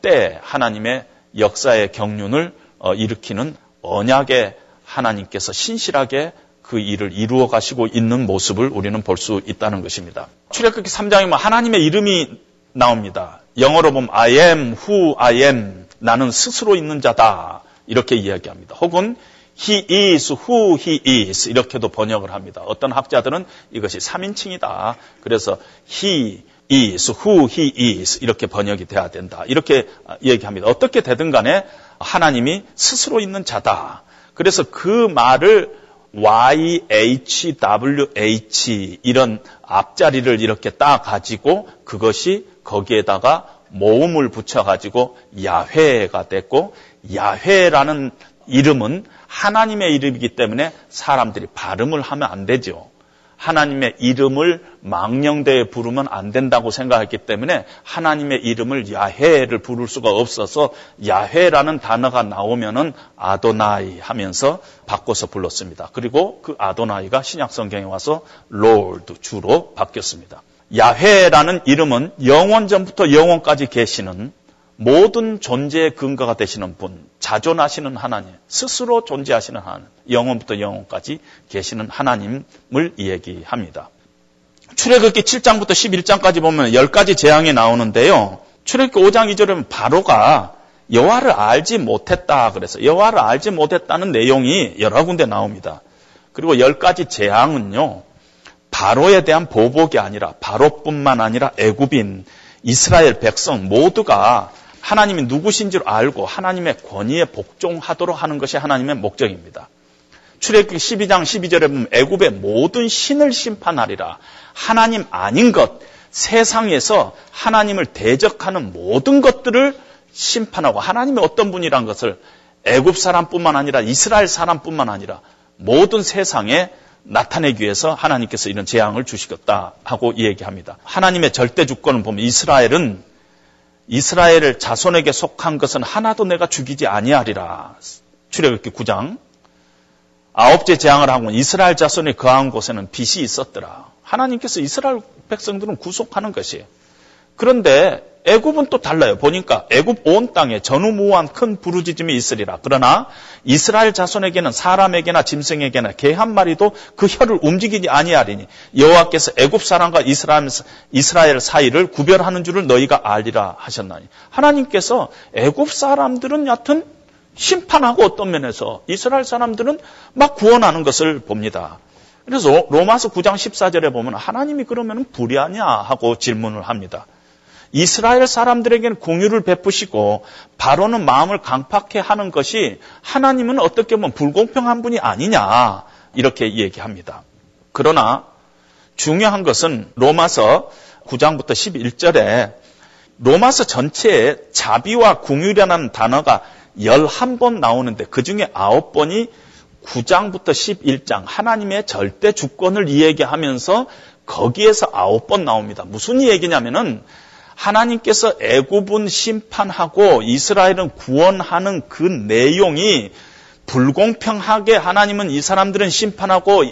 때에 하나님의 역사의 경륜을 일으키는 언약에 하나님께서 신실하게 그 일을 이루어 가시고 있는 모습을 우리는 볼 수 있다는 것입니다. 출애굽기 3장에 뭐 하나님의 이름이 나옵니다. 영어로 보면 I am who I am, 나는 스스로 있는 자다 이렇게 이야기합니다. 혹은 he is who he is 이렇게도 번역을 합니다. 어떤 학자들은 이것이 3인칭이다. 그래서 he is who he is 이렇게 번역이 돼야 된다. 이렇게 얘기합니다. 어떻게 되든 간에 하나님이 스스로 있는 자다. 그래서 그 말을 YHWH 이런 앞자리를 이렇게 따가지고 그것이 거기에다가 모음을 붙여가지고 야훼가 됐고 야훼라는 이름은 하나님의 이름이기 때문에 사람들이 발음을 하면 안 되죠. 하나님의 이름을 망령되에 부르면 안 된다고 생각했기 때문에 하나님의 이름을 야훼를 부를 수가 없어서 야훼라는 단어가 나오면은 아도나이 하면서 바꿔서 불렀습니다. 그리고 그 아도나이가 신약성경에 와서 롤드 주로 바뀌었습니다. 야훼라는 이름은 영원 전부터 영원까지 계시는 모든 존재의 근거가 되시는 분, 자존하시는 하나님, 스스로 존재하시는 하나님, 영원부터 영원까지 계시는 하나님을 이야기합니다. 출애굽기 7장부터 11장까지 보면 10가지 재앙이 나오는데요. 출애굽기 5장 2절에 보면 바로가 여호와를 알지 못했다. 그래서 여호와를 알지 못했다는 내용이 여러 군데 나옵니다. 그리고 10가지 재앙은요, 바로에 대한 보복이 아니라 바로뿐만 아니라 애굽인, 이스라엘 백성 모두가 하나님이 누구신지를 알고 하나님의 권위에 복종하도록 하는 것이 하나님의 목적입니다. 출애굽기 12장 12절에 보면 애굽의 모든 신을 심판하리라. 하나님 아닌 것, 세상에서 하나님을 대적하는 모든 것들을 심판하고 하나님이 어떤 분이란 것을 애굽 사람뿐만 아니라 이스라엘 사람뿐만 아니라 모든 세상에 나타내기 위해서 하나님께서 이런 재앙을 주시겠다 하고 얘기합니다. 하나님의 절대 주권을 보면 이스라엘은 이스라엘 자손에게 속한 것은 하나도 내가 죽이지 아니하리라. 출애굽기 9장. 9째 재앙을 하고 이스라엘 자손이 거한 곳에는 빛이 있었더라. 하나님께서 이스라엘 백성들은 구속하는 것이에요. 그런데 애굽은 또 달라요. 보니까 애굽 온 땅에 전우무한 큰 부르짖음이 있으리라. 그러나 이스라엘 자손에게는 사람에게나 짐승에게나 개 한 마리도 그 혀를 움직이지 아니하리니 여호와께서 애굽 사람과 이스라엘 사이를 구별하는 줄을 너희가 알리라 하셨나니. 하나님께서 애굽 사람들은 여튼 심판하고 어떤 면에서 이스라엘 사람들은 막 구원하는 것을 봅니다. 그래서 로마서 9장 14절에 보면 하나님이 그러면 불의하냐 하고 질문을 합니다. 이스라엘 사람들에게는 공유를 베푸시고 바로는 마음을 강팍해 하는 것이 하나님은 어떻게 보면 불공평한 분이 아니냐 이렇게 얘기합니다. 그러나 중요한 것은 로마서 9장부터 11절에 로마서 전체에 자비와 공유라는 단어가 11번 나오는데 그중에 9번이 9장부터 11장 하나님의 절대 주권을 이야기하면서 거기에서 9번 나옵니다. 무슨 얘기냐면은 하나님께서 애굽은 심판하고 이스라엘은 구원하는 그 내용이 불공평하게 하나님은 이 사람들은 심판하고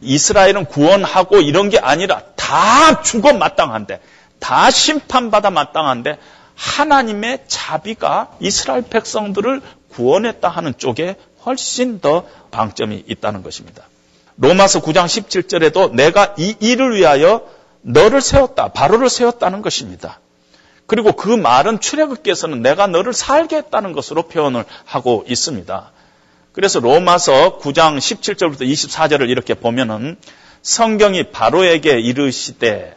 이스라엘은 구원하고 이런 게 아니라 다 죽어 마땅한데 다 심판받아 마땅한데 하나님의 자비가 이스라엘 백성들을 구원했다 하는 쪽에 훨씬 더 방점이 있다는 것입니다. 로마서 9장 17절에도 내가 이 일을 위하여 너를 세웠다. 바로를 세웠다는 것입니다. 그리고 그 말은 출애굽기에서는 내가 너를 살게 했다는 것으로 표현을 하고 있습니다. 그래서 로마서 9장 17절부터 24절을 이렇게 보면은 성경이 바로에게 이르시되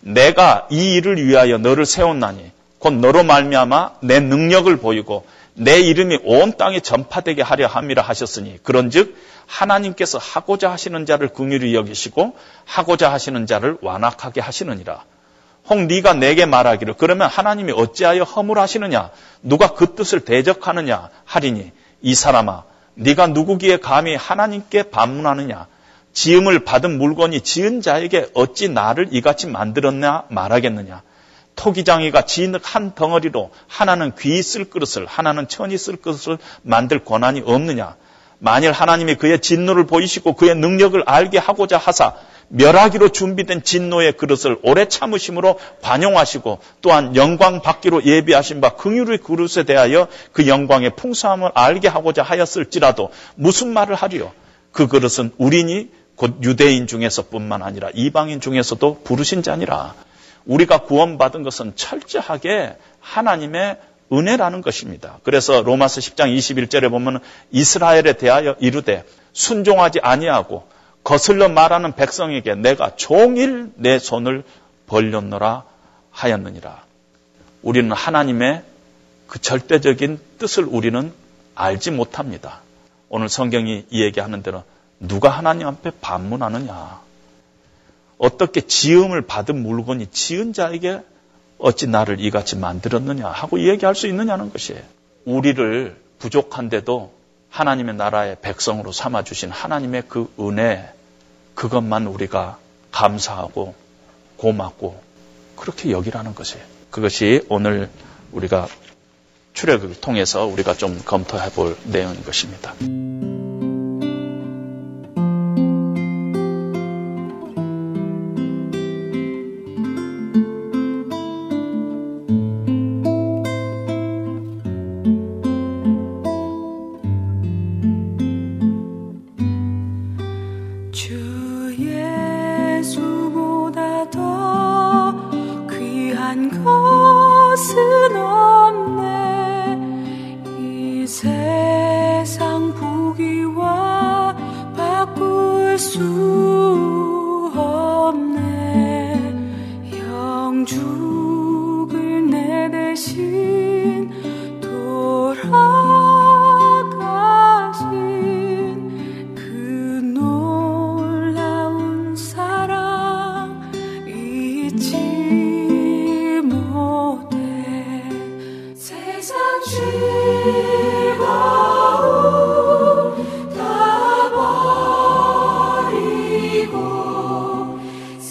내가 이 일을 위하여 너를 세웠나니 곧 너로 말미암아 내 능력을 보이고 내 이름이 온 땅에 전파되게 하려 함이라 하셨으니 그런즉 하나님께서 하고자 하시는 자를 긍휼히 여기시고 하고자 하시는 자를 완악하게 하시느니라. 혹 네가 내게 말하기를 그러면 하나님이 어찌하여 허물하시느냐 누가 그 뜻을 대적하느냐 하리니 이 사람아 네가 누구기에 감히 하나님께 반문하느냐 지음을 받은 물건이 지은 자에게 어찌 나를 이같이 만들었냐 말하겠느냐 토기장이가 진흙 한 덩어리로 하나는 귀 있을 그릇을 하나는 천 있을 그릇을 만들 권한이 없느냐 만일 하나님이 그의 진노를 보이시고 그의 능력을 알게 하고자 하사 멸하기로 준비된 진노의 그릇을 오래 참으심으로 관용하시고 또한 영광 받기로 예비하신 바 긍휼의 그릇에 대하여 그 영광의 풍성함을 알게 하고자 하였을지라도 무슨 말을 하리요 그 그릇은 우리니 곧 유대인 중에서뿐만 아니라 이방인 중에서도 부르신 자니라. 우리가 구원받은 것은 철저하게 하나님의 은혜라는 것입니다. 그래서 로마서 10장 21절에 보면 이스라엘에 대하여 이르되 순종하지 아니하고 거슬러 말하는 백성에게 내가 종일 내 손을 벌렸노라 하였느니라. 우리는 하나님의 그 절대적인 뜻을 우리는 알지 못합니다. 오늘 성경이 이 얘기하는 대로 누가 하나님 앞에 반문하느냐. 어떻게 지음을 받은 물건이 지은 자에게 어찌 나를 이같이 만들었느냐 하고 얘기할 수 있느냐는 것이에요. 우리를 부족한데도 하나님의 나라의 백성으로 삼아주신 하나님의 그 은혜 그것만 우리가 감사하고 고맙고 그렇게 여기라는 것이에요. 그것이 오늘 우리가 출애굽을 통해서 우리가 좀 검토해 볼 내용인 것입니다.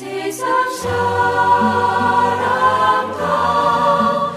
세상 사랑 다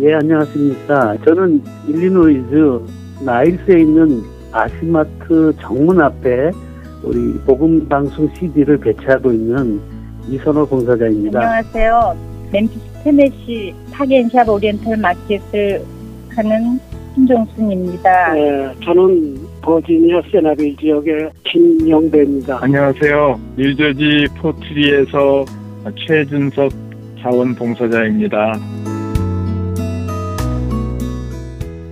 예, 안녕하십니까. 저는 일리노이즈 나일스에 있는 아시마트 정문 앞에 우리 복음방송 CD를 배치하고 있는 이선호 봉사자입니다. 안녕하세요. 맨티시테네시파겐샵 오리엔탈 마켓을 하는 신종순입니다. 네, 저는 버지니어 세나빌 지역의 김영배입니다. 안녕하세요. 뉴저지 포트리에서 최준석 자원봉사자입니다.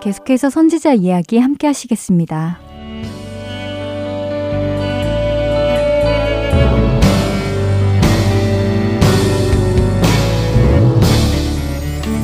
계속해서 선지자 이야기 함께 하시겠습니다.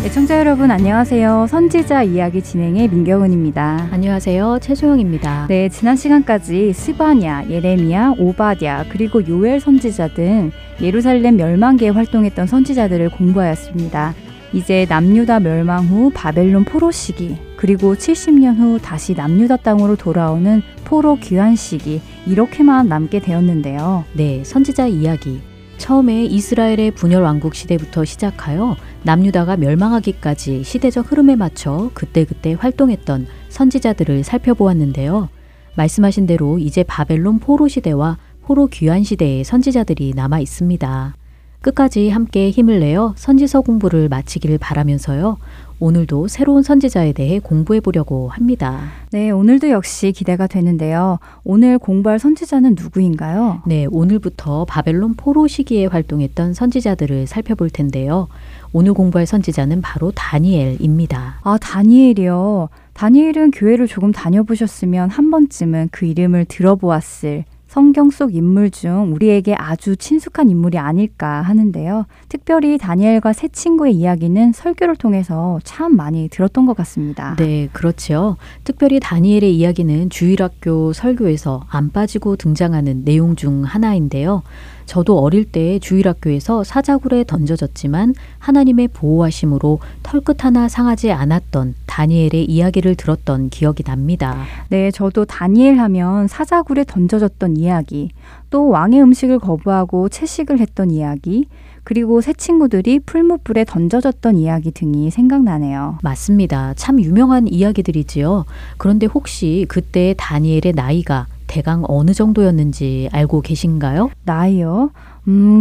시청자 여러분 안녕하세요. 선지자 이야기 진행의 민경은입니다. 안녕하세요. 최소영입니다. 네, 지난 시간까지 스바냐, 예레미야, 오바댜 그리고 요엘 선지자 등 예루살렘 멸망기에 활동했던 선지자들을 공부하였습니다. 이제 남유다 멸망 후 바벨론 포로 시기 그리고 70년 후 다시 남유다 땅으로 돌아오는 포로 귀환 시기 이렇게만 남게 되었는데요. 네, 선지자 이야기. 처음에 이스라엘의 분열 왕국 시대부터 시작하여 남유다가 멸망하기까지 시대적 흐름에 맞춰 그때그때 활동했던 선지자들을 살펴보았는데요. 말씀하신 대로 이제 바벨론 포로 시대와 포로 귀환 시대의 선지자들이 남아 있습니다. 끝까지 함께 힘을 내어 선지서 공부를 마치기를 바라면서요. 오늘도 새로운 선지자에 대해 공부해 보려고 합니다. 네, 오늘도 역시 기대가 되는데요. 오늘 공부할 선지자는 누구인가요? 네, 오늘부터 바벨론 포로 시기에 활동했던 선지자들을 살펴볼 텐데요. 오늘 공부할 선지자는 바로 다니엘입니다. 아, 다니엘이요. 다니엘은 교회를 조금 다녀보셨으면 한 번쯤은 그 이름을 들어보았을 성경 속 인물 중 우리에게 아주 친숙한 인물이 아닐까 하는데요. 특별히 다니엘과 세 친구의 이야기는 설교를 통해서 참 많이 들었던 것 같습니다. 네, 그렇죠. 특별히 다니엘의 이야기는 주일학교 설교에서 안 빠지고 등장하는 내용 중 하나인데요. 저도 어릴 때 주일학교에서 사자굴에 던져졌지만 하나님의 보호하심으로 털끝 하나 상하지 않았던 다니엘의 이야기를 들었던 기억이 납니다. 네, 저도 다니엘 하면 사자굴에 던져졌던 이야기, 또 왕의 음식을 거부하고 채식을 했던 이야기, 그리고 세 친구들이 풀무불에 던져졌던 이야기 등이 생각나네요. 맞습니다. 참 유명한 이야기들이지요. 그런데 혹시 그때 다니엘의 나이가 대강 어느 정도였는지 알고 계신가요? 나이요?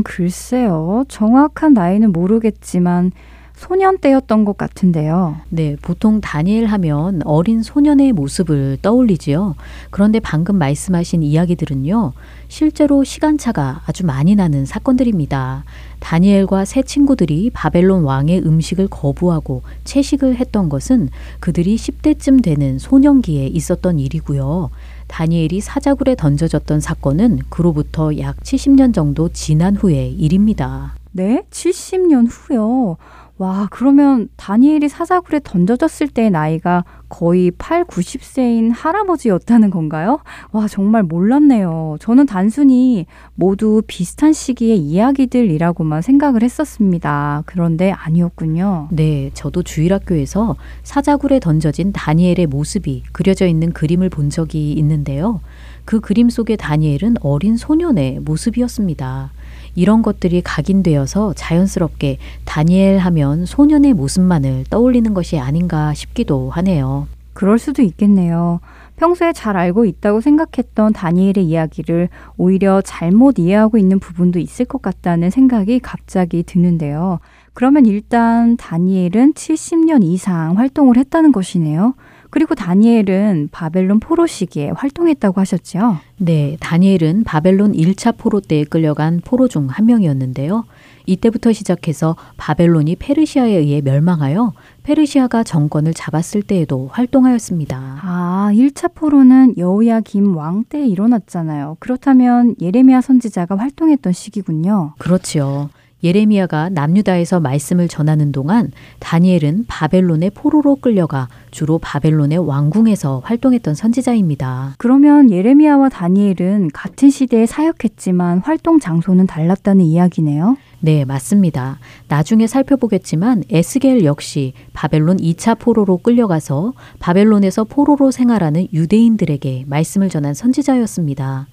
글쎄요. 정확한 나이는 모르겠지만 소년 때였던 것 같은데요. 네, 보통 다니엘 하면 어린 소년의 모습을 떠올리지요. 그런데 방금 말씀하신 이야기들은요. 실제로 시간차가 아주 많이 나는 사건들입니다. 다니엘과 세 친구들이 바벨론 왕의 음식을 거부하고 채식을 했던 것은 그들이 10대쯤 되는 소년기에 있었던 일이고요. 다니엘이 사자굴에 던져졌던 사건은 그로부터 약 70년 정도 지난 후의 일입니다. 네? 70년 후요? 와, 그러면 다니엘이 사자굴에 던져졌을 때의 나이가 거의 8, 90세인 할아버지였다는 건가요? 와, 정말 몰랐네요. 저는 단순히 모두 비슷한 시기의 이야기들이라고만 생각을 했었습니다. 그런데 아니었군요. 네, 저도 주일학교에서 사자굴에 던져진 다니엘의 모습이 그려져 있는 그림을 본 적이 있는데요. 그 그림 속의 다니엘은 어린 소년의 모습이었습니다. 이런 것들이 각인되어서 자연스럽게 다니엘 하면 소년의 모습만을 떠올리는 것이 아닌가 싶기도 하네요. 그럴 수도 있겠네요. 평소에 잘 알고 있다고 생각했던 다니엘의 이야기를 오히려 잘못 이해하고 있는 부분도 있을 것 같다는 생각이 갑자기 드는데요. 그러면 일단 다니엘은 70년 이상 활동을 했다는 것이네요. 그리고 다니엘은 바벨론 포로 시기에 활동했다고 하셨죠? 네, 다니엘은 바벨론 1차 포로 때에 끌려간 포로 중 한 명이었는데요. 이때부터 시작해서 바벨론이 페르시아에 의해 멸망하여 페르시아가 정권을 잡았을 때에도 활동하였습니다. 아, 1차 포로는 여호야김 왕 때 일어났잖아요. 그렇다면 예레미야 선지자가 활동했던 시기군요. 그렇지요. 예레미야가 남유다에서 말씀을 전하는 동안 다니엘은 바벨론의 포로로 끌려가 주로 바벨론의 왕궁에서 활동했던 선지자입니다. 그러면 예레미야와 다니엘은 같은 시대에 사역했지만 활동 장소는 달랐다는 이야기네요? 네, 맞습니다. 나중에 살펴보겠지만 에스겔 역시 바벨론 2차 포로로 끌려가서 바벨론에서 포로로 생활하는 유대인들에게 말씀을 전한 선지자였습니다.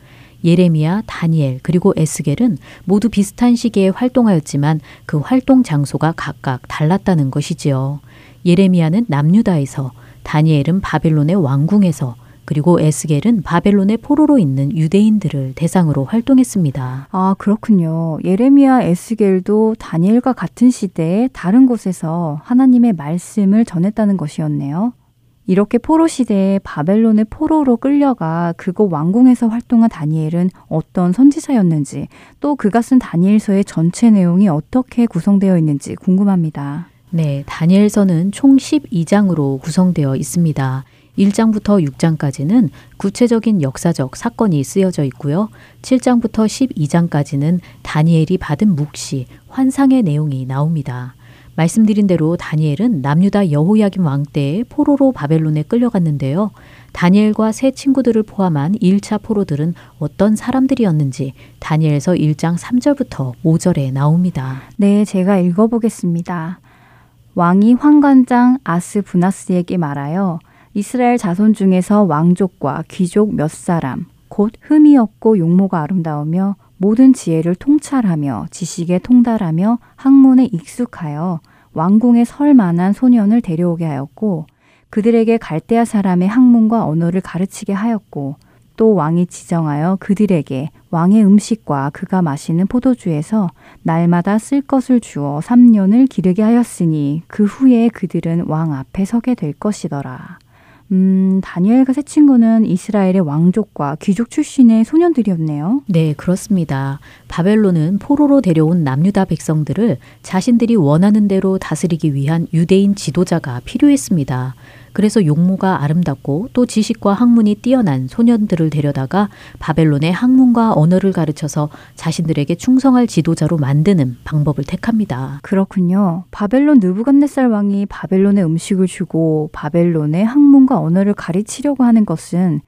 예레미야, 다니엘, 그리고 에스겔은 모두 비슷한 시기에 활동하였지만 그 활동 장소가 각각 달랐다는 것이지요. 예레미야는 남유다에서, 다니엘은 바벨론의 왕궁에서, 그리고 에스겔은 바벨론의 포로로 있는 유대인들을 대상으로 활동했습니다. 아, 그렇군요. 예레미야, 에스겔도 다니엘과 같은 시대에 다른 곳에서 하나님의 말씀을 전했다는 것이었네요. 이렇게 포로 시대에 바벨론의 포로로 끌려가 그곳 왕궁에서 활동한 다니엘은 어떤 선지자였는지, 또 그가 쓴 다니엘서의 전체 내용이 어떻게 구성되어 있는지 궁금합니다. 네, 다니엘서는 총 12장으로 구성되어 있습니다. 1장부터 6장까지는 구체적인 역사적 사건이 쓰여져 있고요. 7장부터 12장까지는 다니엘이 받은 묵시, 환상의 내용이 나옵니다. 말씀드린 대로 다니엘은 남유다 여호야김 왕 때에 포로로 바벨론에 끌려갔는데요. 다니엘과 세 친구들을 포함한 1차 포로들은 어떤 사람들이었는지 다니엘서 1장 3절부터 5절에 나옵니다. 네, 제가 읽어보겠습니다. 왕이 환관장 아스부나스에게 말하여 이스라엘 자손 중에서 왕족과 귀족 몇 사람, 곧 흠이 없고 용모가 아름다우며 모든 지혜를 통찰하며 지식에 통달하며 학문에 익숙하여 왕궁에 설 만한 소년을 데려오게 하였고, 그들에게 갈대아 사람의 학문과 언어를 가르치게 하였고, 또 왕이 지정하여 그들에게 왕의 음식과 그가 마시는 포도주에서 날마다 쓸 것을 주어 3년을 기르게 하였으니 그 후에 그들은 왕 앞에 서게 될 것이더라. 다니엘과 세 친구는 이스라엘의 왕족과 귀족 출신의 소년들이었네요. 네, 그렇습니다. 바벨론은 포로로 데려온 남유다 백성들을 자신들이 원하는 대로 다스리기 위한 유대인 지도자가 필요했습니다. 그래서 용모가 아름답고 또 지식과 학문이 뛰어난 소년들을 데려다가 바벨론의 학문과 언어를 가르쳐서 자신들에게 충성할 지도자로 만드는 방법을 택합니다. 그렇군요. 바벨론 느부갓네살 왕이 바벨론에 음식을 주고 바벨론의 학문과 언어를 가르치려고 하는 것은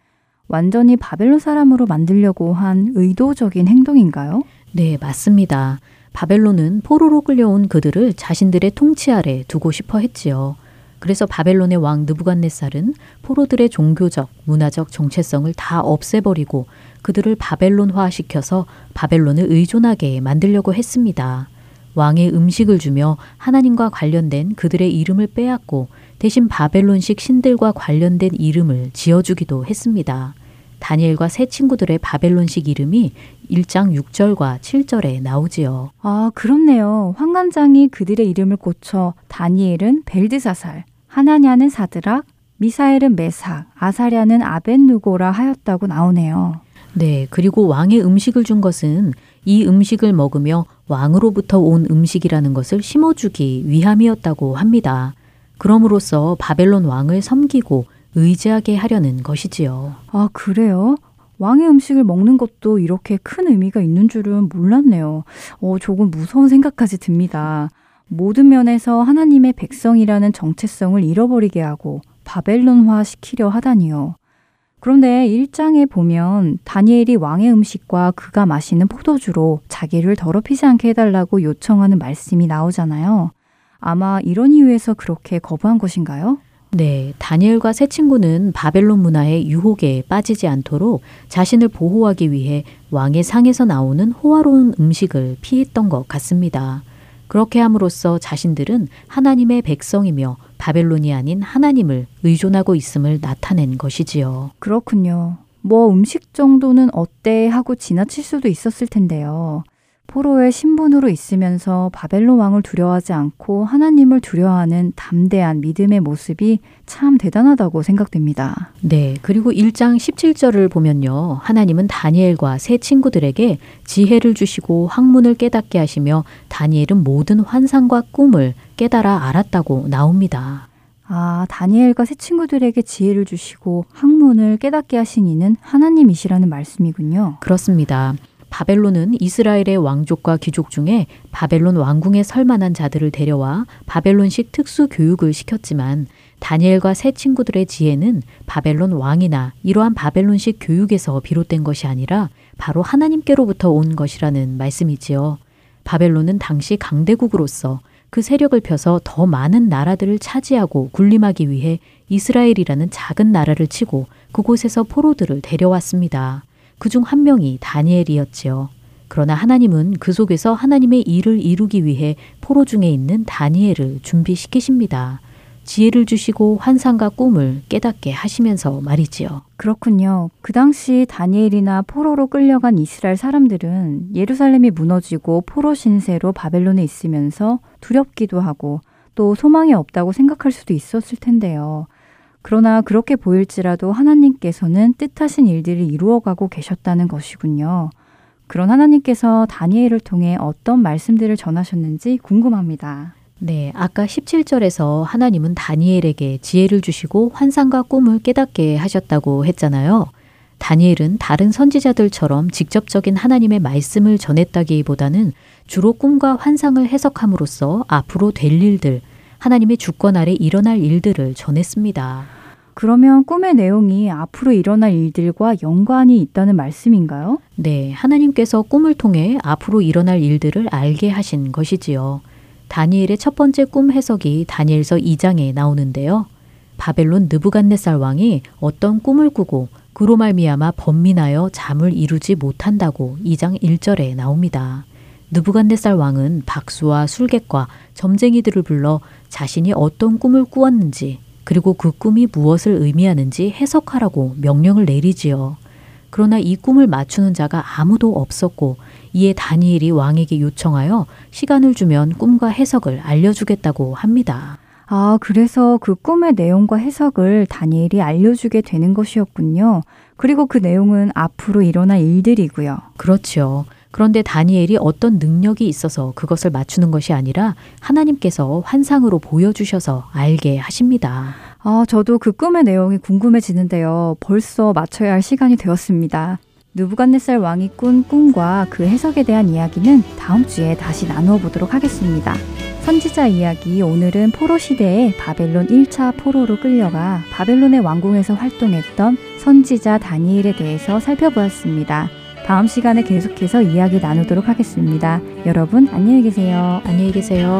완전히 바벨론 사람으로 만들려고 한 의도적인 행동인가요? 네, 맞습니다. 바벨론은 포로로 끌려온 그들을 자신들의 통치 아래 두고 싶어 했지요. 그래서 바벨론의 왕 느부갓네살은 포로들의 종교적, 문화적 정체성을 다 없애버리고 그들을 바벨론화시켜서 바벨론을 의존하게 만들려고 했습니다. 왕의 음식을 주며 하나님과 관련된 그들의 이름을 빼앗고 대신 바벨론식 신들과 관련된 이름을 지어주기도 했습니다. 다니엘과 세 친구들의 바벨론식 이름이 1장 6절과 7절에 나오지요. 아, 그렇네요. 환관장이 그들의 이름을 고쳐 다니엘은 벨드사살, 하나냐는 사드락, 미사엘은 메삭, 아사랴는 아벳누고라 하였다고 나오네요. 네, 그리고 왕의 음식을 준 것은 이 음식을 먹으며 왕으로부터 온 음식이라는 것을 심어주기 위함이었다고 합니다. 그럼으로써 바벨론 왕을 섬기고 의지하게 하려는 것이지요. 아, 그래요? 왕의 음식을 먹는 것도 이렇게 큰 의미가 있는 줄은 몰랐네요. 조금 무서운 생각까지 듭니다. 모든 면에서 하나님의 백성이라는 정체성을 잃어버리게 하고 바벨론화 시키려 하다니요. 그런데 1장에 보면 다니엘이 왕의 음식과 그가 마시는 포도주로 자기를 더럽히지 않게 해달라고 요청하는 말씀이 나오잖아요. 아마 이런 이유에서 그렇게 거부한 것인가요? 네, 다니엘과 세 친구는 바벨론 문화의 유혹에 빠지지 않도록 자신을 보호하기 위해 왕의 상에서 나오는 호화로운 음식을 피했던 것 같습니다. 그렇게 함으로써 자신들은 하나님의 백성이며 바벨론이 아닌 하나님을 의존하고 있음을 나타낸 것이지요. 그렇군요. 뭐 음식 정도는 어때 하고 지나칠 수도 있었을 텐데요. 포로의 신분으로 있으면서 바벨론 왕을 두려워하지 않고 하나님을 두려워하는 담대한 믿음의 모습이 참 대단하다고 생각됩니다. 네, 그리고 1장 17절을 보면요. 하나님은 다니엘과 세 친구들에게 지혜를 주시고 학문을 깨닫게 하시며 다니엘은 모든 환상과 꿈을 깨달아 알았다고 나옵니다. 아, 다니엘과 세 친구들에게 지혜를 주시고 학문을 깨닫게 하신 이는 하나님이시라는 말씀이군요. 그렇습니다. 바벨론은 이스라엘의 왕족과 귀족 중에 바벨론 왕궁에 설 만한 자들을 데려와 바벨론식 특수 교육을 시켰지만 다니엘과 세 친구들의 지혜는 바벨론 왕이나 이러한 바벨론식 교육에서 비롯된 것이 아니라 바로 하나님께로부터 온 것이라는 말씀이지요. 바벨론은 당시 강대국으로서 그 세력을 펴서 더 많은 나라들을 차지하고 군림하기 위해 이스라엘이라는 작은 나라를 치고 그곳에서 포로들을 데려왔습니다. 그중 한 명이 다니엘이었지요. 그러나 하나님은 그 속에서 하나님의 일을 이루기 위해 포로 중에 있는 다니엘을 준비시키십니다. 지혜를 주시고 환상과 꿈을 깨닫게 하시면서 말이지요. 그렇군요. 그 당시 다니엘이나 포로로 끌려간 이스라엘 사람들은 예루살렘이 무너지고 포로 신세로 바벨론에 있으면서 두렵기도 하고 또 소망이 없다고 생각할 수도 있었을 텐데요. 그러나 그렇게 보일지라도 하나님께서는 뜻하신 일들을 이루어가고 계셨다는 것이군요. 그런 하나님께서 다니엘을 통해 어떤 말씀들을 전하셨는지 궁금합니다. 네, 아까 17절에서 하나님은 다니엘에게 지혜를 주시고 환상과 꿈을 깨닫게 하셨다고 했잖아요. 다니엘은 다른 선지자들처럼 직접적인 하나님의 말씀을 전했다기보다는 주로 꿈과 환상을 해석함으로써 앞으로 될 일들, 하나님의 주권 아래 일어날 일들을 전했습니다. 그러면 꿈의 내용이 앞으로 일어날 일들과 연관이 있다는 말씀인가요? 네, 하나님께서 꿈을 통해 앞으로 일어날 일들을 알게 하신 것이지요. 다니엘의 첫 번째 꿈 해석이 다니엘서 2장에 나오는데요. 바벨론 느부갓네살 왕이 어떤 꿈을 꾸고 그로 말미암아 번민하여 잠을 이루지 못한다고 2장 1절에 나옵니다. 느부갓네살 왕은 박수와 술객과 점쟁이들을 불러 자신이 어떤 꿈을 꾸었는지 그리고 그 꿈이 무엇을 의미하는지 해석하라고 명령을 내리지요. 그러나 이 꿈을 맞추는 자가 아무도 없었고 이에 다니엘이 왕에게 요청하여 시간을 주면 꿈과 해석을 알려주겠다고 합니다. 아, 그래서 그 꿈의 내용과 해석을 다니엘이 알려주게 되는 것이었군요. 그리고 그 내용은 앞으로 일어날 일들이고요. 그렇죠. 그런데 다니엘이 어떤 능력이 있어서 그것을 맞추는 것이 아니라 하나님께서 환상으로 보여주셔서 알게 하십니다. 아, 저도 그 꿈의 내용이 궁금해지는데요. 벌써 맞춰야 할 시간이 되었습니다. 느부갓네살 왕이 꾼 꿈과 그 해석에 대한 이야기는 다음 주에 다시 나누어 보도록 하겠습니다. 선지자 이야기 오늘은 포로 시대에 바벨론 1차 포로로 끌려가 바벨론의 왕궁에서 활동했던 선지자 다니엘에 대해서 살펴보았습니다. 다음 시간에 계속해서 이야기 나누도록 하겠습니다. 여러분 안녕히 계세요. 안녕히 계세요.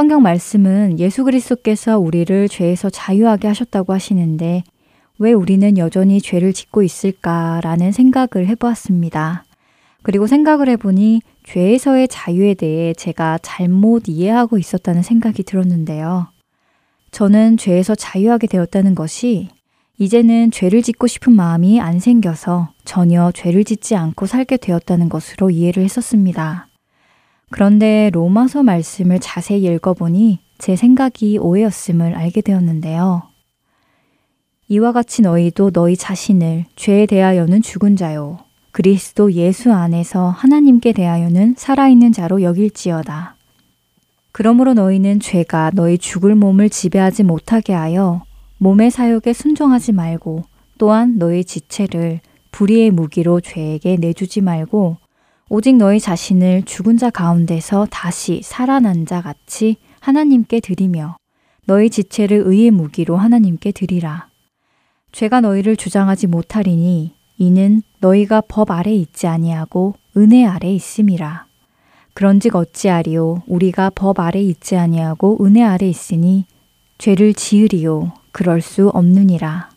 성경 말씀은 예수 그리스도께서 우리를 죄에서 자유하게 하셨다고 하시는데 왜 우리는 여전히 죄를 짓고 있을까라는 생각을 해보았습니다. 그리고 생각을 해보니 죄에서의 자유에 대해 제가 잘못 이해하고 있었다는 생각이 들었는데요. 저는 죄에서 자유하게 되었다는 것이 이제는 죄를 짓고 싶은 마음이 안 생겨서 전혀 죄를 짓지 않고 살게 되었다는 것으로 이해를 했었습니다. 그런데 로마서 말씀을 자세히 읽어보니 제 생각이 오해였음을 알게 되었는데요. 이와 같이 너희도 너희 자신을 죄에 대하여는 죽은 자요 그리스도 예수 안에서 하나님께 대하여는 살아있는 자로 여길지어다. 그러므로 너희는 죄가 너희 죽을 몸을 지배하지 못하게 하여 몸의 사욕에 순종하지 말고 또한 너희 지체를 불의의 무기로 죄에게 내주지 말고 오직 너희 자신을 죽은 자 가운데서 다시 살아난 자 같이 하나님께 드리며 너희 지체를 의의 무기로 하나님께 드리라. 죄가 너희를 주장하지 못하리니 이는 너희가 법 아래 있지 아니하고 은혜 아래 있음이라. 그런즉 어찌하리요 우리가 법 아래 있지 아니하고 은혜 아래 있으니 죄를 지으리요 그럴 수 없느니라.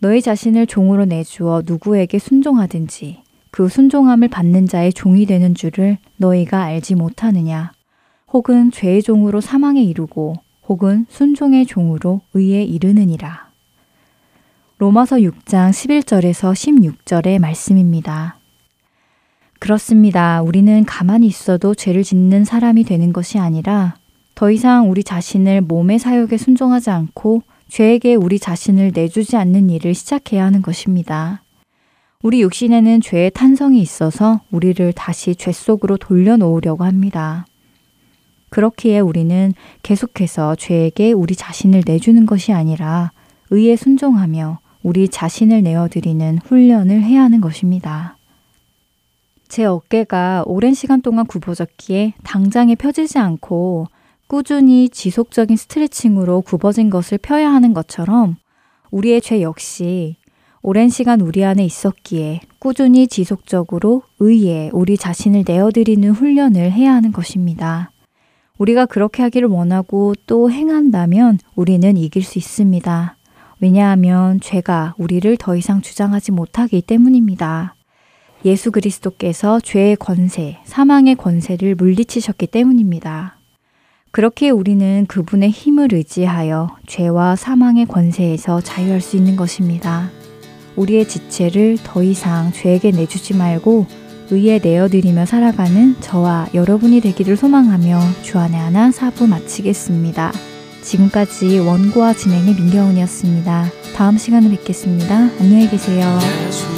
너희 자신을 종으로 내주어 누구에게 순종하든지 그 순종함을 받는 자의 종이 되는 줄을 너희가 알지 못하느냐. 혹은 죄의 종으로 사망에 이르고 혹은 순종의 종으로 의에 이르느니라. 로마서 6장 11절에서 16절의 말씀입니다. 그렇습니다. 우리는 가만히 있어도 죄를 짓는 사람이 되는 것이 아니라 더 이상 우리 자신을 몸의 사욕에 순종하지 않고 죄에게 우리 자신을 내주지 않는 일을 시작해야 하는 것입니다. 우리 육신에는 죄의 탄성이 있어서 우리를 다시 죄 속으로 돌려놓으려고 합니다. 그렇기에 우리는 계속해서 죄에게 우리 자신을 내주는 것이 아니라 의에 순종하며 우리 자신을 내어드리는 훈련을 해야 하는 것입니다. 제 어깨가 오랜 시간 동안 굽어졌기에 당장에 펴지지 않고 꾸준히 지속적인 스트레칭으로 굽어진 것을 펴야 하는 것처럼 우리의 죄 역시 오랜 시간 우리 안에 있었기에 꾸준히 지속적으로 의에 우리 자신을 내어드리는 훈련을 해야 하는 것입니다. 우리가 그렇게 하기를 원하고 또 행한다면 우리는 이길 수 있습니다. 왜냐하면 죄가 우리를 더 이상 주장하지 못하기 때문입니다. 예수 그리스도께서 죄의 권세, 사망의 권세를 물리치셨기 때문입니다. 그렇기에 우리는 그분의 힘을 의지하여 죄와 사망의 권세에서 자유할 수 있는 것입니다. 우리의 지체를 더 이상 죄에게 내주지 말고 의에 내어드리며 살아가는 저와 여러분이 되기를 소망하며 주안의 하나 4부 마치겠습니다. 지금까지 원고와 진행의 민경훈이었습니다. 다음 시간에 뵙겠습니다. 안녕히 계세요.